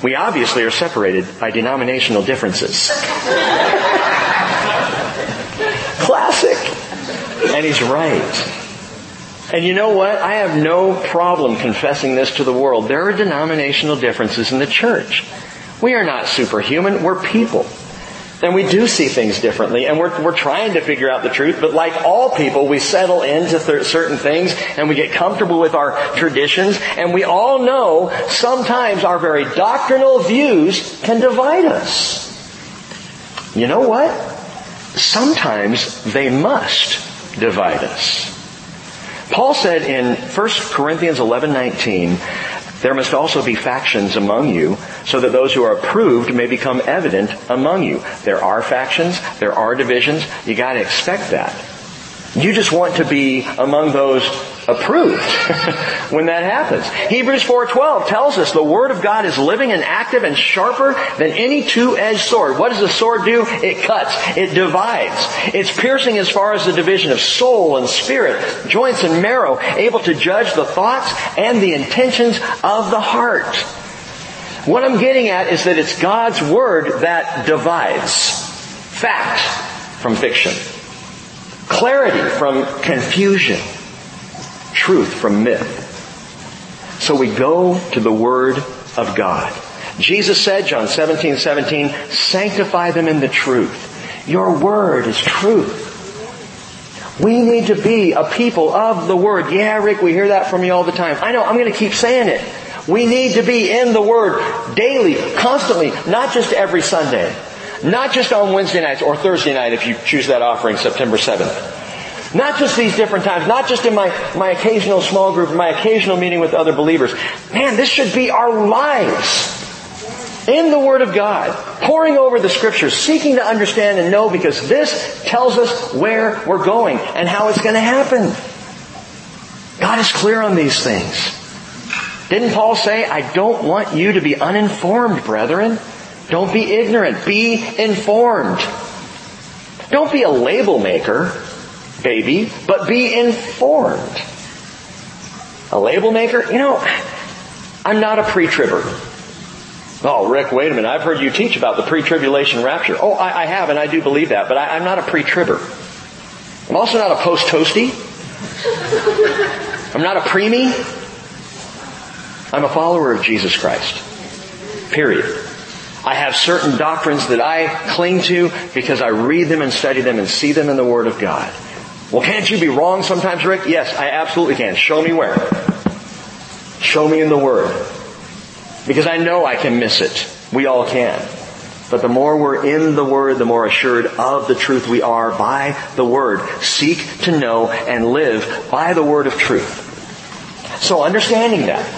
we obviously are separated by denominational differences. Classic. And he's right. And you know what? I have no problem confessing this to the world. There are denominational differences in the church. We are not superhuman. We're people. And we do see things differently. And we're, we're trying to figure out the truth. But like all people, we settle into th- certain things. And we get comfortable with our traditions. And we all know sometimes our very doctrinal views can divide us. You know what? Sometimes they must divide us. Paul said in First Corinthians eleven nineteen, there must also be factions among you, so that those who are approved may become evident among you. There are factions, there are divisions, you gotta expect that. You just want to be among those approved when that happens. Hebrews four twelve tells us the Word of God is living and active and sharper than any two-edged sword. What does the sword do? It cuts. It divides. It's piercing as far as the division of soul and spirit, joints and marrow, able to judge the thoughts and the intentions of the heart. What I'm getting at is that it's God's Word that divides fact from fiction, clarity from confusion, truth from myth. So we go to the Word of God. Jesus said, John seventeen seventeen, sanctify them in the truth. Your Word is truth. We need to be a people of the Word. Yeah, Rick, we hear that from you all the time. I know, I'm going to keep saying it. We need to be in the Word daily, constantly, not just every Sunday. Not just on Wednesday nights or Thursday night if you choose that offering September seventh. Not just these different times. Not just in my, my occasional small group, my occasional meeting with other believers. Man, this should be our lives. In the Word of God. Poring over the Scriptures. Seeking to understand and know, because this tells us where we're going and how it's going to happen. God is clear on these things. Didn't Paul say, I don't want you to be uninformed, brethren. Don't be ignorant. Be informed. Don't be a label maker, baby, but be informed. A label maker? You know, I'm not a pre-tribber. Oh, Rick, wait a minute. I've heard you teach about the pre-tribulation rapture. Oh, I, I have, and I do believe that, but I, I'm not a pre-tribber. I'm also not a post-toasty. I'm not a preemie. I'm a follower of Jesus Christ. Period. I have certain doctrines that I cling to because I read them and study them and see them in the Word of God. Well, can't you be wrong sometimes, Rick? Yes, I absolutely can. Show me where. Show me in the Word. Because I know I can miss it. We all can. But the more we're in the Word, the more assured of the truth we are by the Word. Seek to know and live by the Word of truth. So understanding that,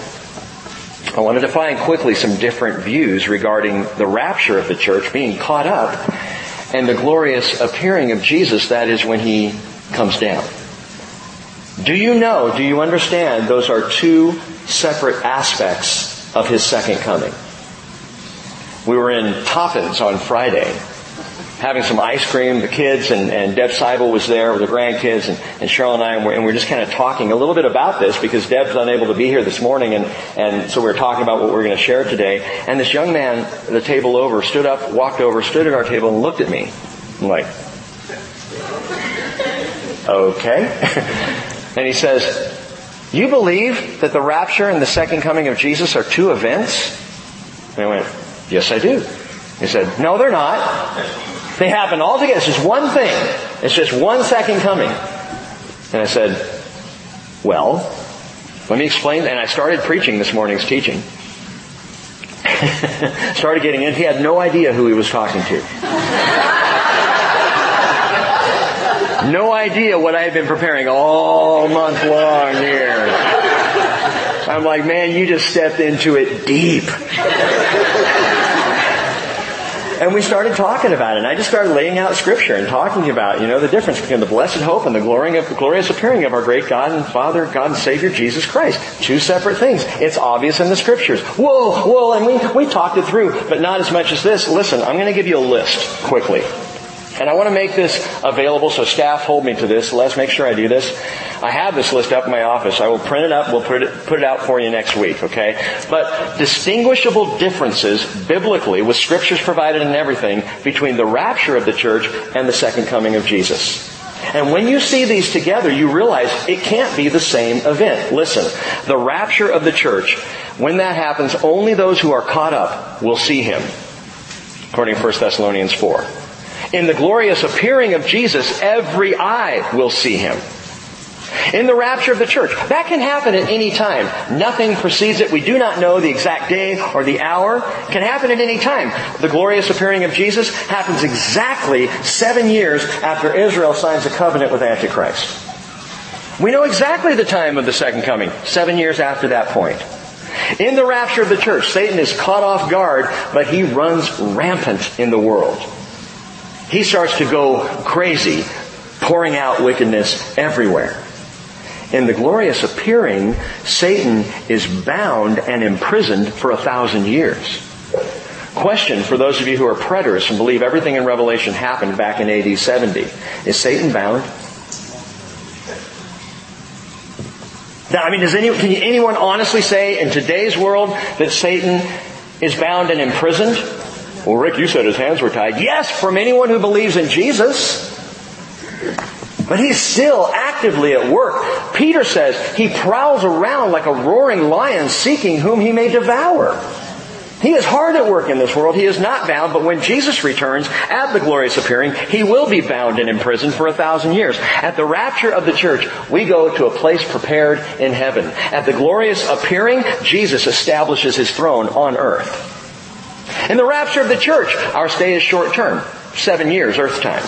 I want to define quickly some different views regarding the rapture of the church, being caught up, and the glorious appearing of Jesus, that is when He comes down. Do you know, do you understand, those are two separate aspects of His second coming? We were in Toppins on Friday, having some ice cream, the kids, and, and Deb Seibel was there with the grandkids, and, and Cheryl and I, and we're, and we're just kind of talking a little bit about this, because Deb's unable to be here this morning, and, and so we were talking about what we we're going to share today, and this young man, the table over, stood up, walked over, stood at our table, and looked at me. I'm like, okay. And he says, you believe that the rapture and the second coming of Jesus are two events? And I went, yes, I do. He said, no, they're not. They happen all together. It's just one thing. It's just one second coming. And I said, well, let me explain. And I started preaching this morning's teaching. Started getting in. He had no idea who he was talking to. No idea what I had been preparing all month long here. I'm like, man, you just stepped into it deep. And we started talking about it, and I just started laying out Scripture and talking about, you know, the difference between the blessed hope and the glory of, glorious appearing of our great God and Father, God and Savior, Jesus Christ. Two separate things. It's obvious in the Scriptures. Whoa, whoa, and we, we talked it through, but not as much as this. Listen, I'm going to give you a list quickly. And I want to make this available, so staff, hold me to this. Let's make sure I do this. I have this list up in my office. I will print it up. We'll put it, put it out for you next week, okay? But distinguishable differences, biblically, with Scriptures provided and everything, between the rapture of the church and the second coming of Jesus. And when you see these together, you realize it can't be the same event. Listen, the rapture of the church, when that happens, only those who are caught up will see Him, according to First Thessalonians four. In the glorious appearing of Jesus, every eye will see Him. In the rapture of the church, that can happen at any time. Nothing precedes it. We do not know the exact day or the hour. It can happen at any time. The glorious appearing of Jesus happens exactly seven years after Israel signs a covenant with Antichrist. We know exactly the time of the second coming, seven years after that point. In the rapture of the church, Satan is caught off guard, but he runs rampant in the world. He starts to go crazy pouring out wickedness everywhere. In the glorious appearing, Satan is bound and imprisoned for a thousand years. Question for those of you who are preterists and believe everything in Revelation happened back in A D seventy. Is Satan bound? Now, I mean, does anyone, can anyone honestly say in today's world that Satan is bound and imprisoned? Well, Rick, you said his hands were tied. Yes, from anyone who believes in Jesus. But he's still actively at work. Peter says he prowls around like a roaring lion seeking whom he may devour. He is hard at work in this world. He is not bound, but when Jesus returns at the glorious appearing, he will be bound and imprisoned for a thousand years. At the rapture of the church, we go to a place prepared in heaven. At the glorious appearing, Jesus establishes his throne on earth. In the rapture of the church, our stay is short term, seven years earth time.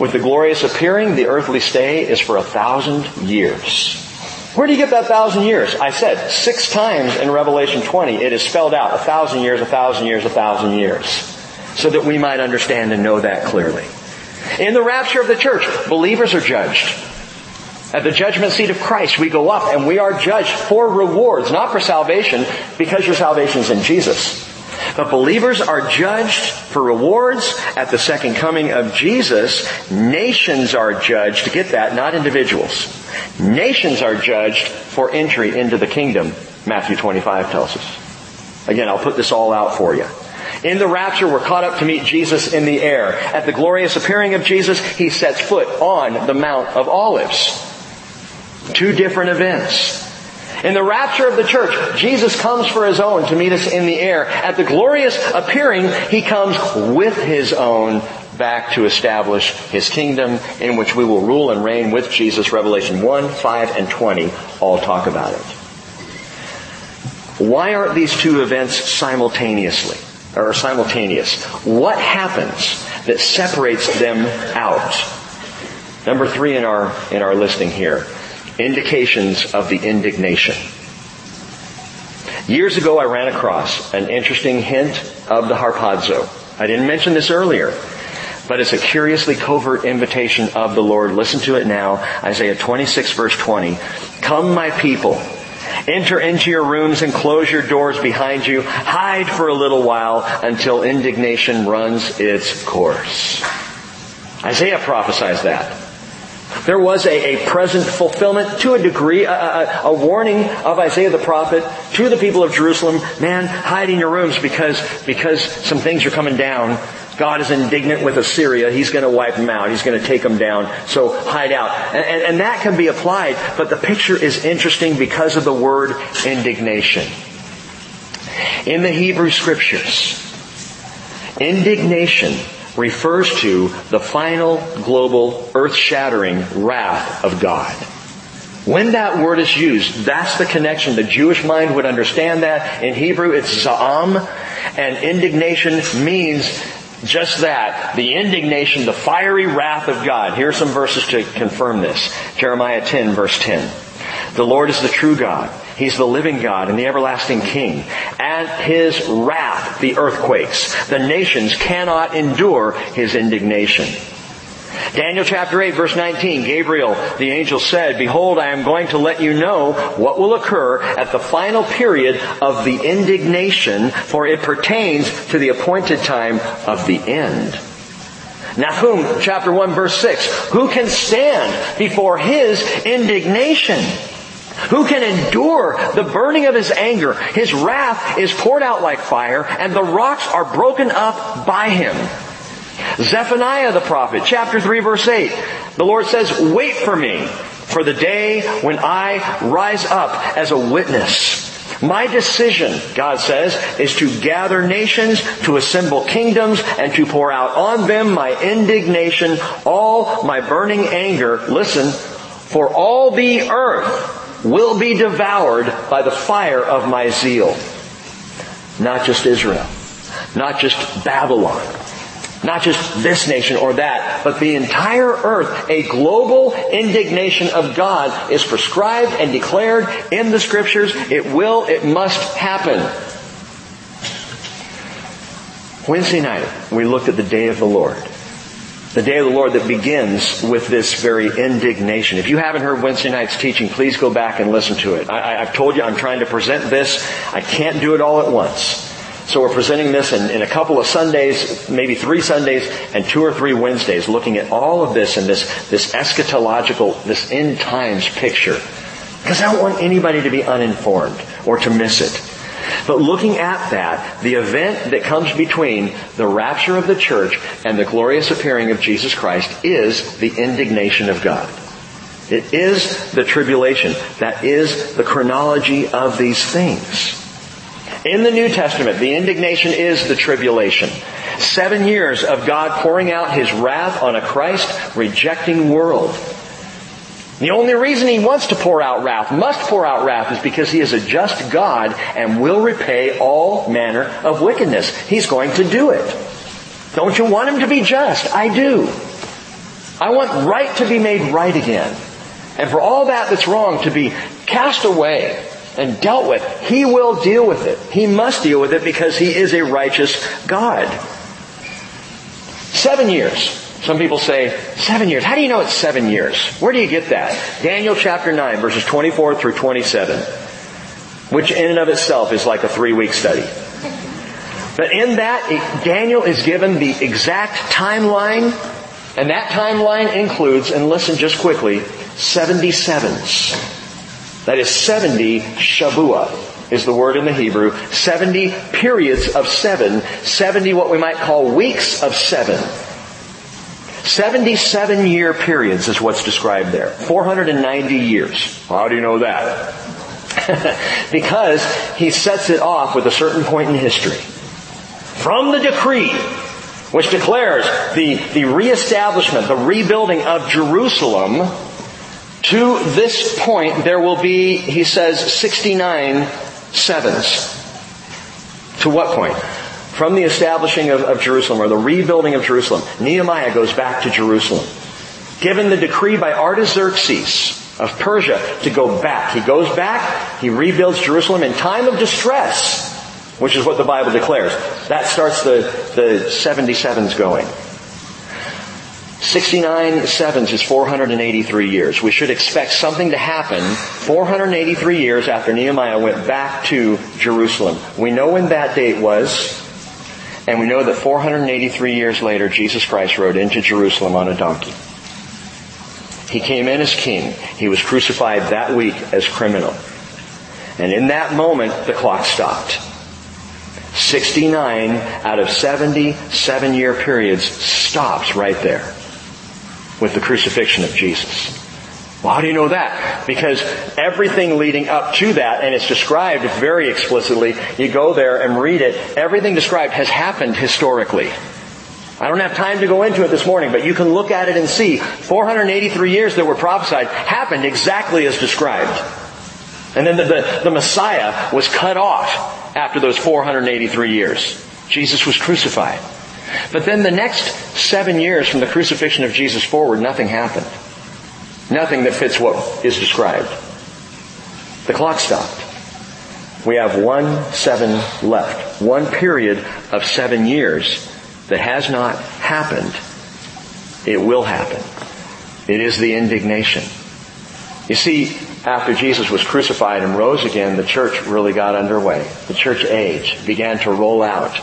With the glorious appearing, the earthly stay is for a thousand years. Where do you get that thousand years? I said six times in Revelation twenty, it is spelled out a thousand years, a thousand years, a thousand years, so that we might understand and know that clearly. In the rapture of the church, believers are judged. At the judgment seat of Christ, we go up and we are judged for rewards, not for salvation, because your salvation is in Jesus. But believers are judged for rewards at the second coming of Jesus. Nations are judged, to get that, not individuals. Nations are judged for entry into the kingdom, Matthew twenty-five tells us. Again, I'll put this all out for you. In the rapture, we're caught up to meet Jesus in the air. At the glorious appearing of Jesus, he sets foot on the Mount of Olives. Two different events. In the rapture of the church, Jesus comes for his own to meet us in the air. At the glorious appearing, he comes with his own back to establish his kingdom in which we will rule and reign with Jesus. Revelation one, five, and twenty all talk about it. Why aren't these two events simultaneously, or simultaneous? What happens that separates them out? Number three in our, in our listing here. Indications of the indignation. Years ago, I ran across an interesting hint of the harpazo. I didn't mention this earlier, but it's a curiously covert invitation of the Lord. Listen to it now. Isaiah twenty-six, verse twenty. Come, my people, enter into your rooms and close your doors behind you. Hide for a little while until indignation runs its course. Isaiah prophesies that. There was a, a present fulfillment to a degree, a, a, a warning of Isaiah the prophet to the people of Jerusalem. Man, hide in your rooms because, because some things are coming down. God is indignant with Assyria. He's going to wipe them out. He's going to take them down. So hide out. And, and, and that can be applied. But the picture is interesting because of the word indignation. In the Hebrew Scriptures, indignation refers to the final, global, earth-shattering wrath of God. When that word is used, that's the connection. The Jewish mind would understand that. In Hebrew, it's za'am, and indignation means just that. The indignation, the fiery wrath of God. Here are some verses to confirm this. Jeremiah ten, verse ten. The Lord is the true God. He's the living God and the everlasting King. At His wrath, the earthquakes, the nations cannot endure His indignation. Daniel chapter eight, verse nineteen, Gabriel, the angel, said, Behold, I am going to let you know what will occur at the final period of the indignation, for it pertains to the appointed time of the end. Nahum chapter one, verse six, Who can stand before His indignation? Who can endure the burning of His anger? His wrath is poured out like fire, and the rocks are broken up by Him. Zephaniah the prophet, chapter three, verse eight. The Lord says, Wait for me, for the day when I rise up as a witness. My decision, God says, is to gather nations, to assemble kingdoms, and to pour out on them my indignation, all my burning anger. Listen, for all the earth will be devoured by the fire of my zeal. Not just Israel. Not just Babylon. Not just this nation or that, but the entire earth. A global indignation of God is prescribed and declared in the Scriptures. It will, it must happen. Wednesday night, we looked at the day of the Lord. the day of the Lord that begins with this very indignation. If you haven't heard Wednesday night's teaching, please go back and listen to it. I, I've told you I'm trying to present this. I can't do it all at once. So we're presenting this in, in a couple of Sundays, maybe three Sundays and two or three Wednesdays, looking at all of this and this, this eschatological, this end times picture. Because I don't want anybody to be uninformed or to miss it. But looking at that, the event that comes between the rapture of the church and the glorious appearing of Jesus Christ is the indignation of God. It is the tribulation. That is the chronology of these things. In the New Testament, the indignation is the tribulation. Seven years of God pouring out His wrath on a Christ-rejecting world. The only reason He wants to pour out wrath, must pour out wrath, is because He is a just God and will repay all manner of wickedness. He's going to do it. Don't you want Him to be just? I do. I want right to be made right again. And for all that that's wrong to be cast away and dealt with, He will deal with it. He must deal with it because He is a righteous God. Seven years. Some people say, seven years. How do you know it's seven years? Where do you get that? Daniel chapter nine, verses twenty-four through twenty-seven, which in and of itself is like a three-week study. But in that, Daniel is given the exact timeline, and that timeline includes, and listen just quickly, seventy sevens. That is seventy Shavuot is the word in the Hebrew. seventy periods of seven. seventy what we might call weeks of seven. seventy-seven year periods is what's described there. four hundred ninety years. How do you know that? Because he sets it off with a certain point in history. From the decree, which declares the, the reestablishment, the rebuilding of Jerusalem, to this point there will be, he says, sixty-nine sevens. To what point? From the establishing of, of Jerusalem, or the rebuilding of Jerusalem, Nehemiah goes back to Jerusalem. Given the decree by Artaxerxes of Persia to go back. He goes back, he rebuilds Jerusalem in time of distress, which is what the Bible declares. That starts the, the seventy-sevens going. sixty-nine sevens is four hundred eighty-three years. We should expect something to happen four hundred eighty-three years after Nehemiah went back to Jerusalem. We know when that date was. And we know that four hundred eighty-three years later, Jesus Christ rode into Jerusalem on a donkey. He came in as king. He was crucified that week as criminal. And in that moment, the clock stopped. sixty-nine out of seventy-seven year periods stops right there with the crucifixion of Jesus. Well, how do you know that? Because everything leading up to that, and it's described very explicitly, you go there and read it, everything described has happened historically. I don't have time to go into it this morning, but you can look at it and see four hundred eighty-three years that were prophesied happened exactly as described. And then the, the, the Messiah was cut off after those four hundred eighty-three years. Jesus was crucified. But then the next seven years from the crucifixion of Jesus forward, nothing happened. Nothing that fits what is described. The clock stopped. We have one seven left. One period of seven years that has not happened. It will happen. It is the indignation. You see, after Jesus was crucified and rose again, the church really got underway. The church age began to roll out.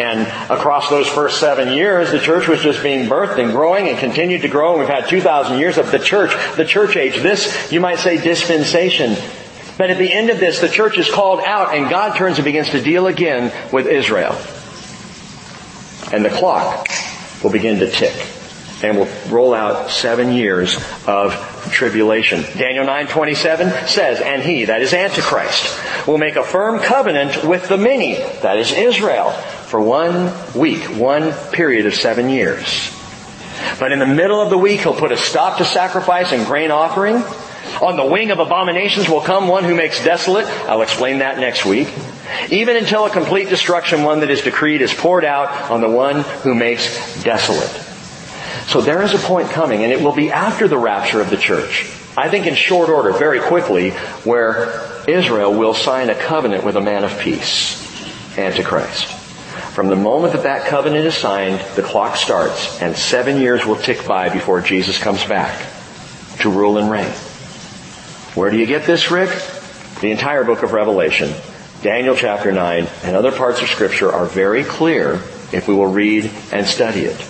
And across those first seven years, the church was just being birthed and growing and continued to grow. And we've had two thousand years of the church, the church age. This, you might say, dispensation. But at the end of this, the church is called out and God turns and begins to deal again with Israel. And the clock will begin to tick. And will roll out seven years of tribulation. Daniel nine twenty-seven says, and he, that is Antichrist, will make a firm covenant with the many, that is Israel, for one week, one period of seven years. But in the middle of the week, he'll put a stop to sacrifice and grain offering. On the wing of abominations will come one who makes desolate. I'll explain that next week. Even until a complete destruction, one that is decreed, is poured out on the one who makes desolate. So there is a point coming, and it will be after the rapture of the church. I think in short order, very quickly, where Israel will sign a covenant with a man of peace, Antichrist. From the moment that that covenant is signed, the clock starts, and seven years will tick by before Jesus comes back to rule and reign. Where do you get this, Rick? The entire book of Revelation, Daniel chapter nine, and other parts of Scripture are very clear if we will read and study it.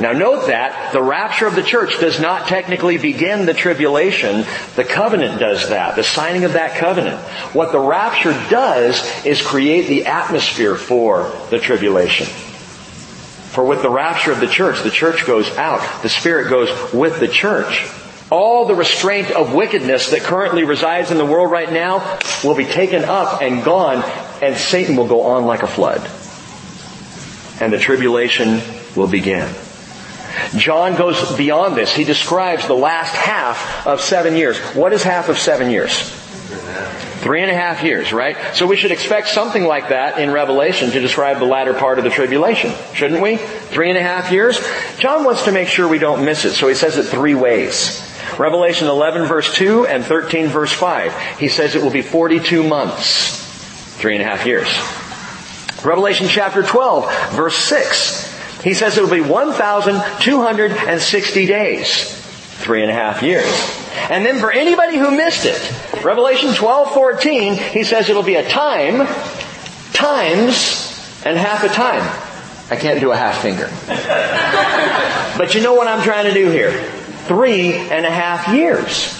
Now note that the rapture of the church does not technically begin the tribulation. The covenant does that, the signing of that covenant. What the rapture does is create the atmosphere for the tribulation. For with the rapture of the church, the church goes out. The Spirit goes with the church. All the restraint of wickedness that currently resides in the world right now will be taken up and gone, and Satan will go on like a flood. And the tribulation will begin. John goes beyond this. He describes the last half of seven years. What is half of seven years? Three and a half years, right? So we should expect something like that in Revelation to describe the latter part of the tribulation, shouldn't we? Three and a half years. John wants to make sure we don't miss it, so he says it three ways. Revelation eleven verse two and thirteen verse five. He says it will be forty-two months, three and a half years. Revelation chapter twelve verse six. He says it will be one thousand two hundred sixty days, three and a half years. And then for anybody who missed it, Revelation twelve fourteen, he says it will be a time, times, and half a time. I can't do a half finger. But you know what I'm trying to do here? Three and a half years.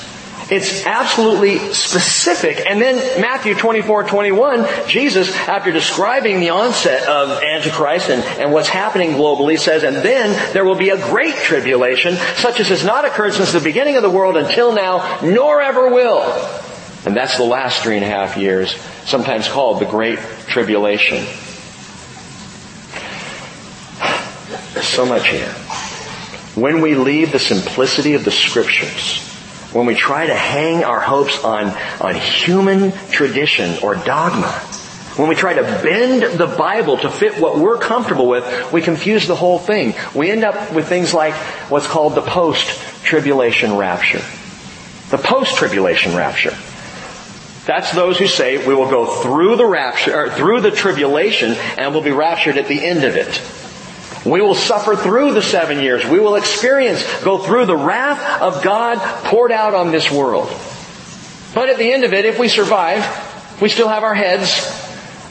It's absolutely specific. And then Matthew twenty-four twenty-one, Jesus, after describing the onset of Antichrist and, and what's happening globally, says, and then there will be a great tribulation, such as has not occurred since the beginning of the world until now, nor ever will. And that's the last three and a half years, sometimes called the Great Tribulation. There's so much here. When we leave the simplicity of the Scriptures, when we try to hang our hopes on, on human tradition or dogma, when we try to bend the Bible to fit what we're comfortable with, we confuse the whole thing. We end up with things like what's called the post-tribulation rapture. The post-tribulation rapture. That's those who say we will go through the rapture, or through the tribulation, and we'll be raptured at the end of it. We will suffer through the seven years. We will experience, go through the wrath of God poured out on this world. But at the end of it, if we survive, we still have our heads,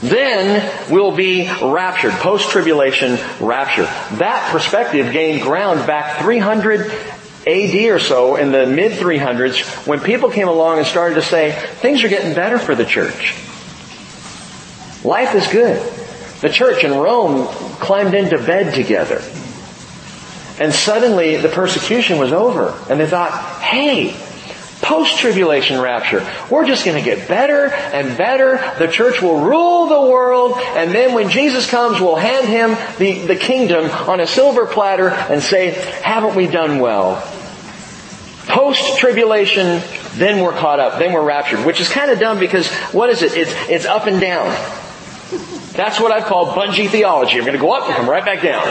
then we'll be raptured. Post-tribulation rapture. That perspective gained ground back three hundred A D or so, in the mid three hundreds, when people came along and started to say, things are getting better for the church. Life is good. The church in Rome climbed into bed together. And suddenly the persecution was over. And they thought, hey, post-tribulation rapture, we're just going to get better and better. The church will rule the world. And then when Jesus comes, we'll hand him the, the kingdom on a silver platter and say, haven't we done well? Post-tribulation, then we're caught up, then we're raptured. Which is kind of dumb because, what is it? It's, it's up and down. That's what I've called bungee theology. I'm going to go up and come right back down.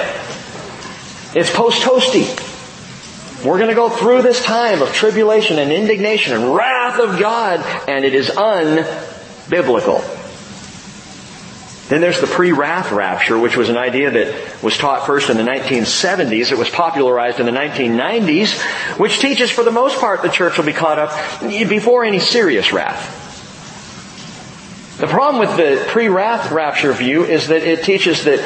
It's post-toasty. We're going to go through this time of tribulation and indignation and wrath of God, and it is unbiblical. Then there's the pre-wrath rapture, which was an idea that was taught first in the nineteen seventies. It was popularized in the nineteen nineties, which teaches for the most part the church will be caught up before any serious wrath. The problem with the pre-wrath rapture view is that it teaches that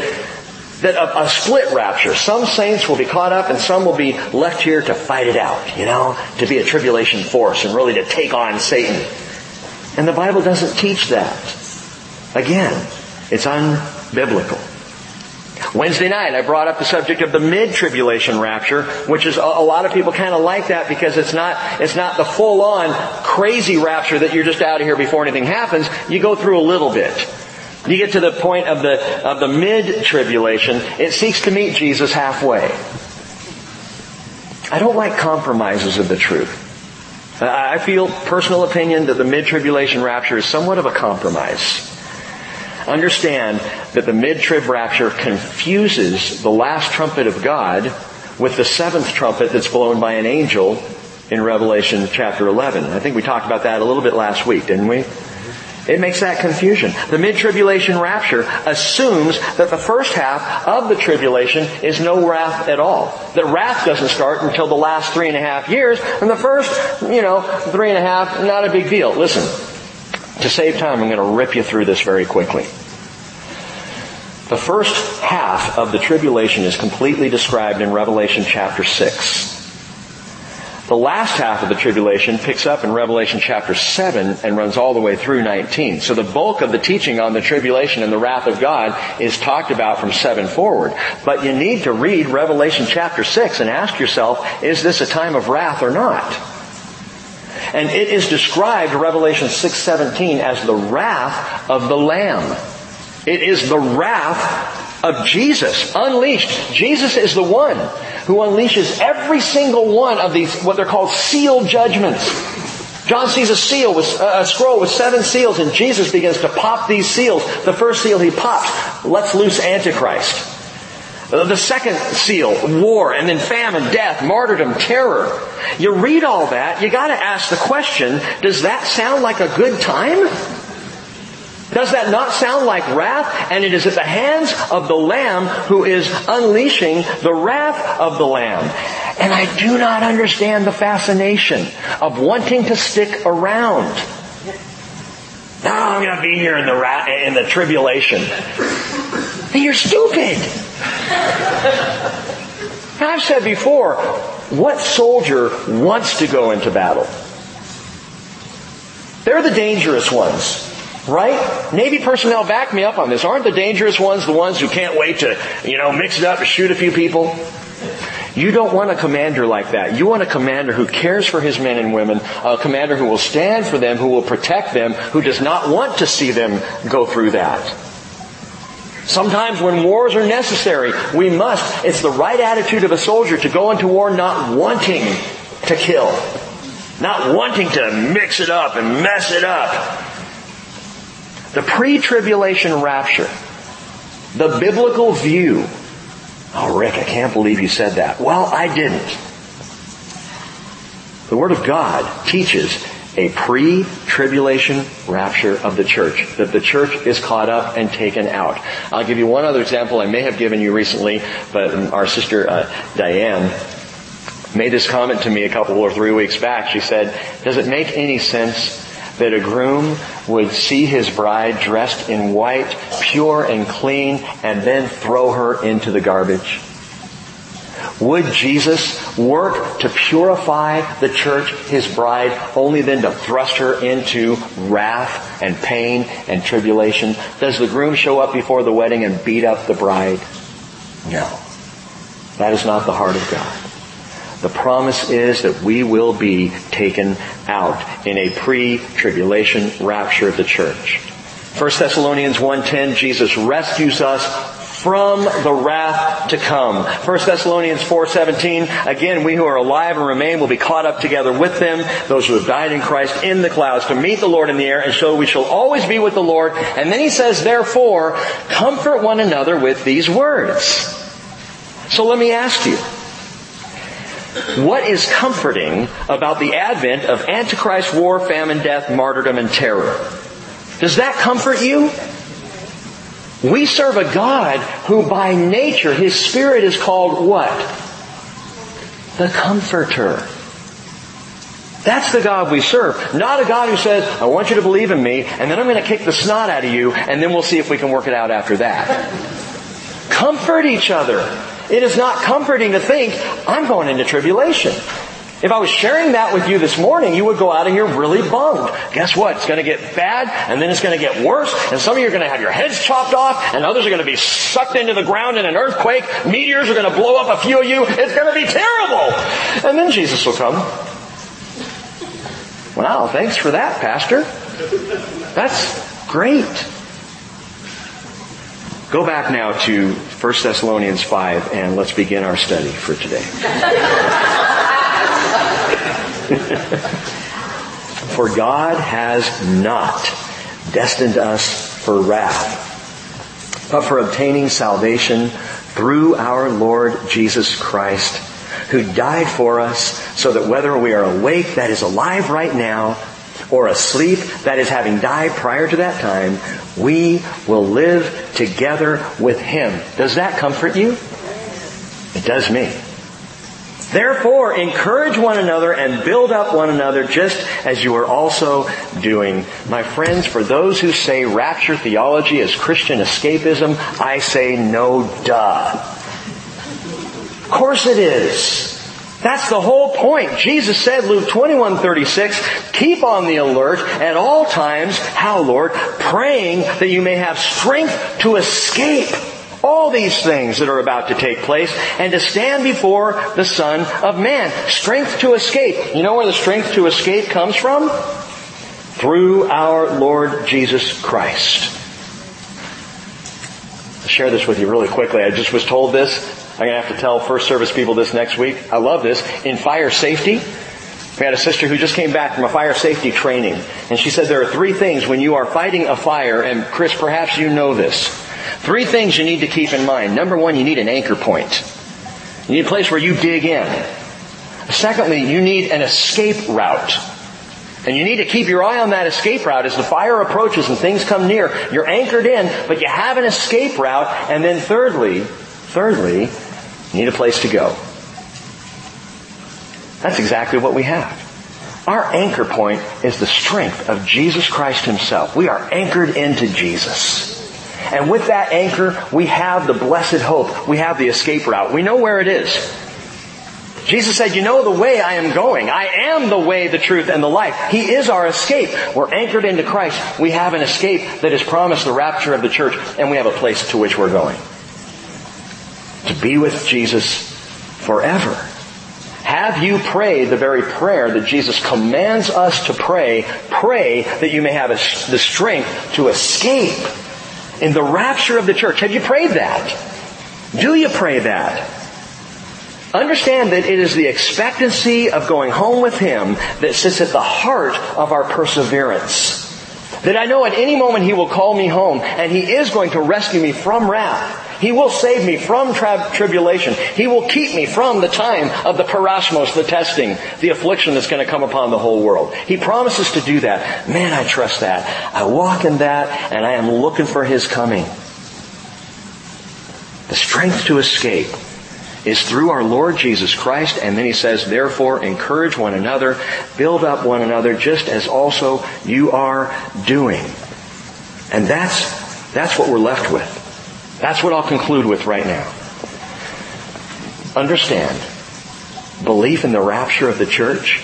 that a, a split rapture. Some saints will be caught up and some will be left here to fight it out, you know, to be a tribulation force and really to take on Satan. And the Bible doesn't teach that. Again, it's unbiblical. Wednesday night, I brought up the subject of the mid-tribulation rapture, which is a, a lot of people kind of like that because it's not, it's not the full-on crazy rapture that you're just out of here before anything happens. You go through a little bit. You get to the point of the, of the mid-tribulation. It seeks to meet Jesus halfway. I don't like compromises of the truth. I feel, personal opinion, that the mid-tribulation rapture is somewhat of a compromise. Understand that the mid-trib rapture confuses the last trumpet of God with the seventh trumpet that's blown by an angel in Revelation chapter eleven. I think we talked about that a little bit last week, didn't we? It makes that confusion. The mid-tribulation rapture assumes that the first half of the tribulation is no wrath at all. That wrath doesn't start until the last three and a half years, and the first, you know, three and a half, not a big deal. Listen, to save time, I'm going to rip you through this very quickly. The first half of the tribulation is completely described in Revelation chapter six. The last half of the tribulation picks up in Revelation chapter seven and runs all the way through nineteen. So the bulk of the teaching on the tribulation and the wrath of God is talked about from seven forward. But you need to read Revelation chapter six and ask yourself, is this a time of wrath or not? And it is described, Revelation six seventeen, as the wrath of the Lamb. It is the wrath of Jesus, unleashed. Jesus is the one who unleashes every single one of these, what they're called seal judgments. John sees a seal, with a scroll with seven seals, and Jesus begins to pop these seals. The first seal he pops lets loose Antichrist. The second seal, war, and then famine, death, martyrdom, terror. You read all that, you gotta ask the question, does that sound like a good time? Does that not sound like wrath? And it is at the hands of the Lamb who is unleashing the wrath of the Lamb. And I do not understand the fascination of wanting to stick around. No, I'm going to be here in the ra- in the tribulation. You're stupid. I've said before, what soldier wants to go into battle? They're the dangerous ones. Right? Navy personnel back me up on this. Aren't the dangerous ones the ones who can't wait to, you know, mix it up and shoot a few people? You don't want a commander like that. You want a commander who cares for his men and women, a commander who will stand for them, who will protect them, who does not want to see them go through that. Sometimes when wars are necessary, we must. It's the right attitude of a soldier to go into war not wanting to kill, not wanting to mix it up and mess it up. The pre-tribulation rapture, the biblical view. Oh, Rick, I can't believe you said that. Well, I didn't. The Word of God teaches a pre-tribulation rapture of the church, that the church is caught up and taken out. I'll give you one other example I may have given you recently, but our sister uh, Diane made this comment to me a couple or three weeks back. She said, does it make any sense that a groom would see his bride dressed in white, pure and clean, and then throw her into the garbage? Would Jesus work to purify the church, his bride, only then to thrust her into wrath and pain and tribulation? Does the groom show up before the wedding and beat up the bride? No. That is not the heart of God. The promise is that we will be taken out in a pre-tribulation rapture of the church. First Thessalonians one ten, Jesus rescues us from the wrath to come. First Thessalonians four seventeen, again, we who are alive and remain will be caught up together with them, those who have died in Christ, in the clouds, to meet the Lord in the air, and so we shall always be with the Lord. And then he says, therefore, comfort one another with these words. So let me ask you, what is comforting about the advent of Antichrist, war, famine, death, martyrdom, and terror? Does that comfort you? We serve a God who by nature, His Spirit is called what? The Comforter. That's the God we serve. Not a God who says, I want you to believe in me, and then I'm going to kick the snot out of you, and then we'll see if we can work it out after that. Comfort each other. It is not comforting to think, I'm going into tribulation. If I was sharing that with you this morning, you would go out of here really bummed. Guess what? It's going to get bad, and then it's going to get worse, and some of you are going to have your heads chopped off, and others are going to be sucked into the ground in an earthquake. Meteors are going to blow up a few of you. It's going to be terrible. And then Jesus will come. Wow, thanks for that, Pastor. That's great. Go back now to First Thessalonians five, and let's begin our study for today. For God has not destined us for wrath, but for obtaining salvation through our Lord Jesus Christ, who died for us, so that whether we are awake, that is alive right now, or asleep, that is having died prior to that time, we will live together with Him. Does that comfort you? It does me. Therefore, encourage one another and build up one another just as you are also doing. My friends, for those who say rapture theology is Christian escapism, I say no duh. Of course it is. That's the whole point. Jesus said, Luke twenty-one thirty-six, keep on the alert at all times, how Lord, praying that you may have strength to escape all these things that are about to take place and to stand before the Son of Man. Strength to escape. You know where the strength to escape comes from? Through our Lord Jesus Christ. I'll share this with you really quickly. I just was told this. I'm going to have to tell first service people this next week. I love this. In fire safety, we had a sister who just came back from a fire safety training. And she said there are three things when you are fighting a fire. And Chris, perhaps you know this. Three things you need to keep in mind. Number one, you need an anchor point. You need a place where you dig in. Secondly, you need an escape route. And you need to keep your eye on that escape route as the fire approaches and things come near. You're anchored in, but you have an escape route. And then thirdly, thirdly, you need a place to go. That's exactly what we have. Our anchor point is the strength of Jesus Christ Himself. We are anchored into Jesus. And with that anchor, we have the blessed hope. We have the escape route. We know where it is. Jesus said, you know the way I am going. I am the way, the truth, and the life. He is our escape. We're anchored into Christ. We have an escape that is promised, the rapture of the church, and we have a place to which we're going. To be with Jesus forever. Have you prayed the very prayer that Jesus commands us to pray? Pray that you may have the strength to escape in the rapture of the church. Have you prayed that? Do you pray that? Understand that it is the expectancy of going home with Him that sits at the heart of our perseverance. That I know at any moment He will call me home, and He is going to rescue me from wrath. He will save me from tra- tribulation. He will keep me from the time of the parasmos, the testing, the affliction that's going to come upon the whole world. He promises to do that. Man, I trust that. I walk in that, and I am looking for His coming. The strength to escape is through our Lord Jesus Christ. And then He says, therefore, encourage one another, build up one another, just as also you are doing. And that's, that's what we're left with. That's what I'll conclude with right now. Understand, belief in the rapture of the church,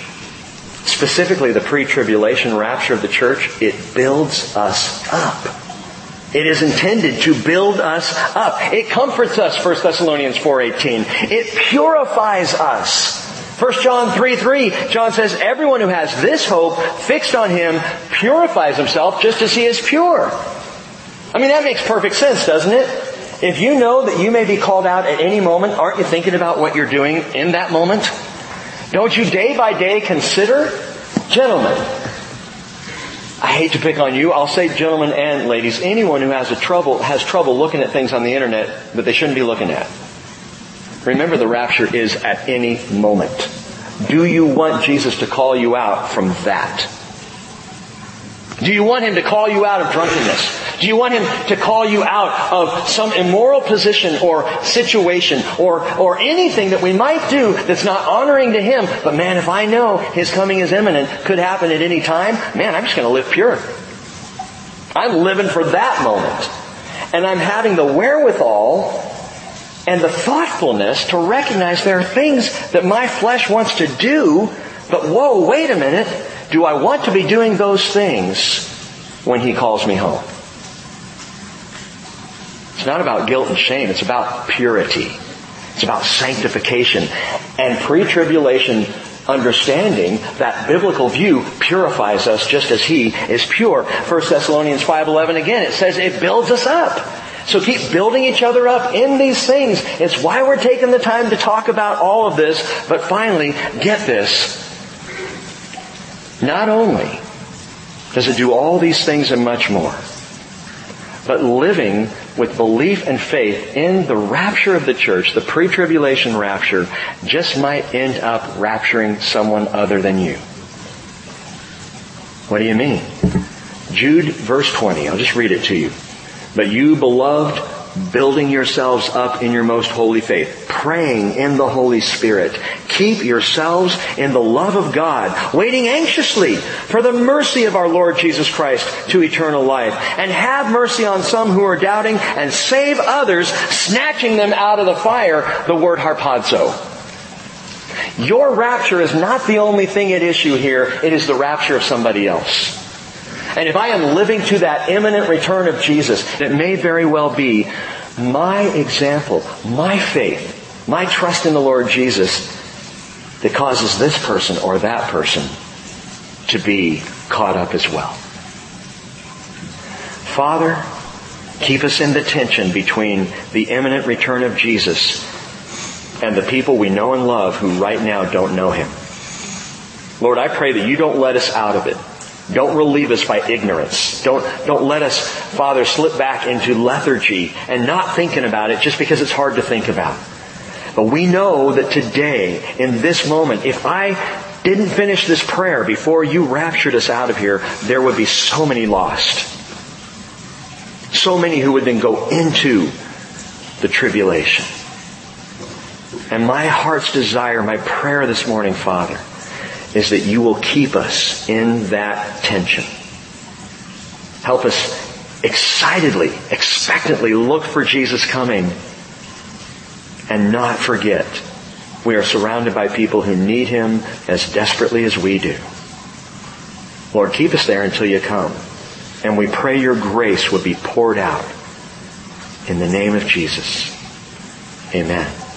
specifically the pre-tribulation rapture of the church, it builds us up. It is intended to build us up. It comforts us, First Thessalonians four eighteen. It purifies us. First John three three, John says, everyone who has this hope fixed on Him purifies himself just as He is pure. I mean, that makes perfect sense, doesn't it? If you know that you may be called out at any moment, aren't you thinking about what you're doing in that moment? Don't you day by day consider, gentlemen, I hate to pick on you. I'll say gentlemen and ladies. Anyone who has a trouble has trouble looking at things on the internet that they shouldn't be looking at. Remember, the rapture is at any moment. Do you want Jesus to call you out from that? Do you want Him to call you out of drunkenness? Do you want Him to call you out of some immoral position or situation or or anything that we might do that's not honoring to Him? But man, if I know His coming is imminent, could happen at any time, man, I'm just going to live pure. I'm living for that moment. And I'm having the wherewithal and the thoughtfulness to recognize there are things that my flesh wants to do, but whoa, wait a minute. Do I want to be doing those things when He calls me home? It's not about guilt and shame. It's about purity. It's about sanctification. And pre-tribulation understanding, that biblical view, purifies us just as He is pure. First Thessalonians five eleven, again, it says it builds us up. So keep building each other up in these things. It's why we're taking the time to talk about all of this. But finally, get this. Not only does it do all these things and much more, but living with belief and faith in the rapture of the church, the pre-tribulation rapture, just might end up rapturing someone other than you. What do you mean? Jude verse twenty. I'll just read it to you. But you, beloved, building yourselves up in your most holy faith, praying in the Holy Spirit, keep yourselves in the love of God, waiting anxiously for the mercy of our Lord Jesus Christ to eternal life. And have mercy on some who are doubting, and save others, snatching them out of the fire. The word harpazo. Your rapture is not the only thing at issue here. It is the rapture of somebody else. And if I am living to that imminent return of Jesus, it may very well be my example, my faith, my trust in the Lord Jesus that causes this person or that person to be caught up as well. Father, keep us in the tension between the imminent return of Jesus and the people we know and love who right now don't know Him. Lord, I pray that You don't let us out of it. Don't relieve us by ignorance. Don't, don't let us, Father, slip back into lethargy and not thinking about it just because it's hard to think about. But we know that today, in this moment, if I didn't finish this prayer before You raptured us out of here, there would be so many lost. So many who would then go into the tribulation. And my heart's desire, my prayer this morning, Father, is that You will keep us in that tension. Help us excitedly, expectantly look for Jesus coming and not forget we are surrounded by people who need Him as desperately as we do. Lord, keep us there until You come. And we pray Your grace would be poured out in the name of Jesus. Amen.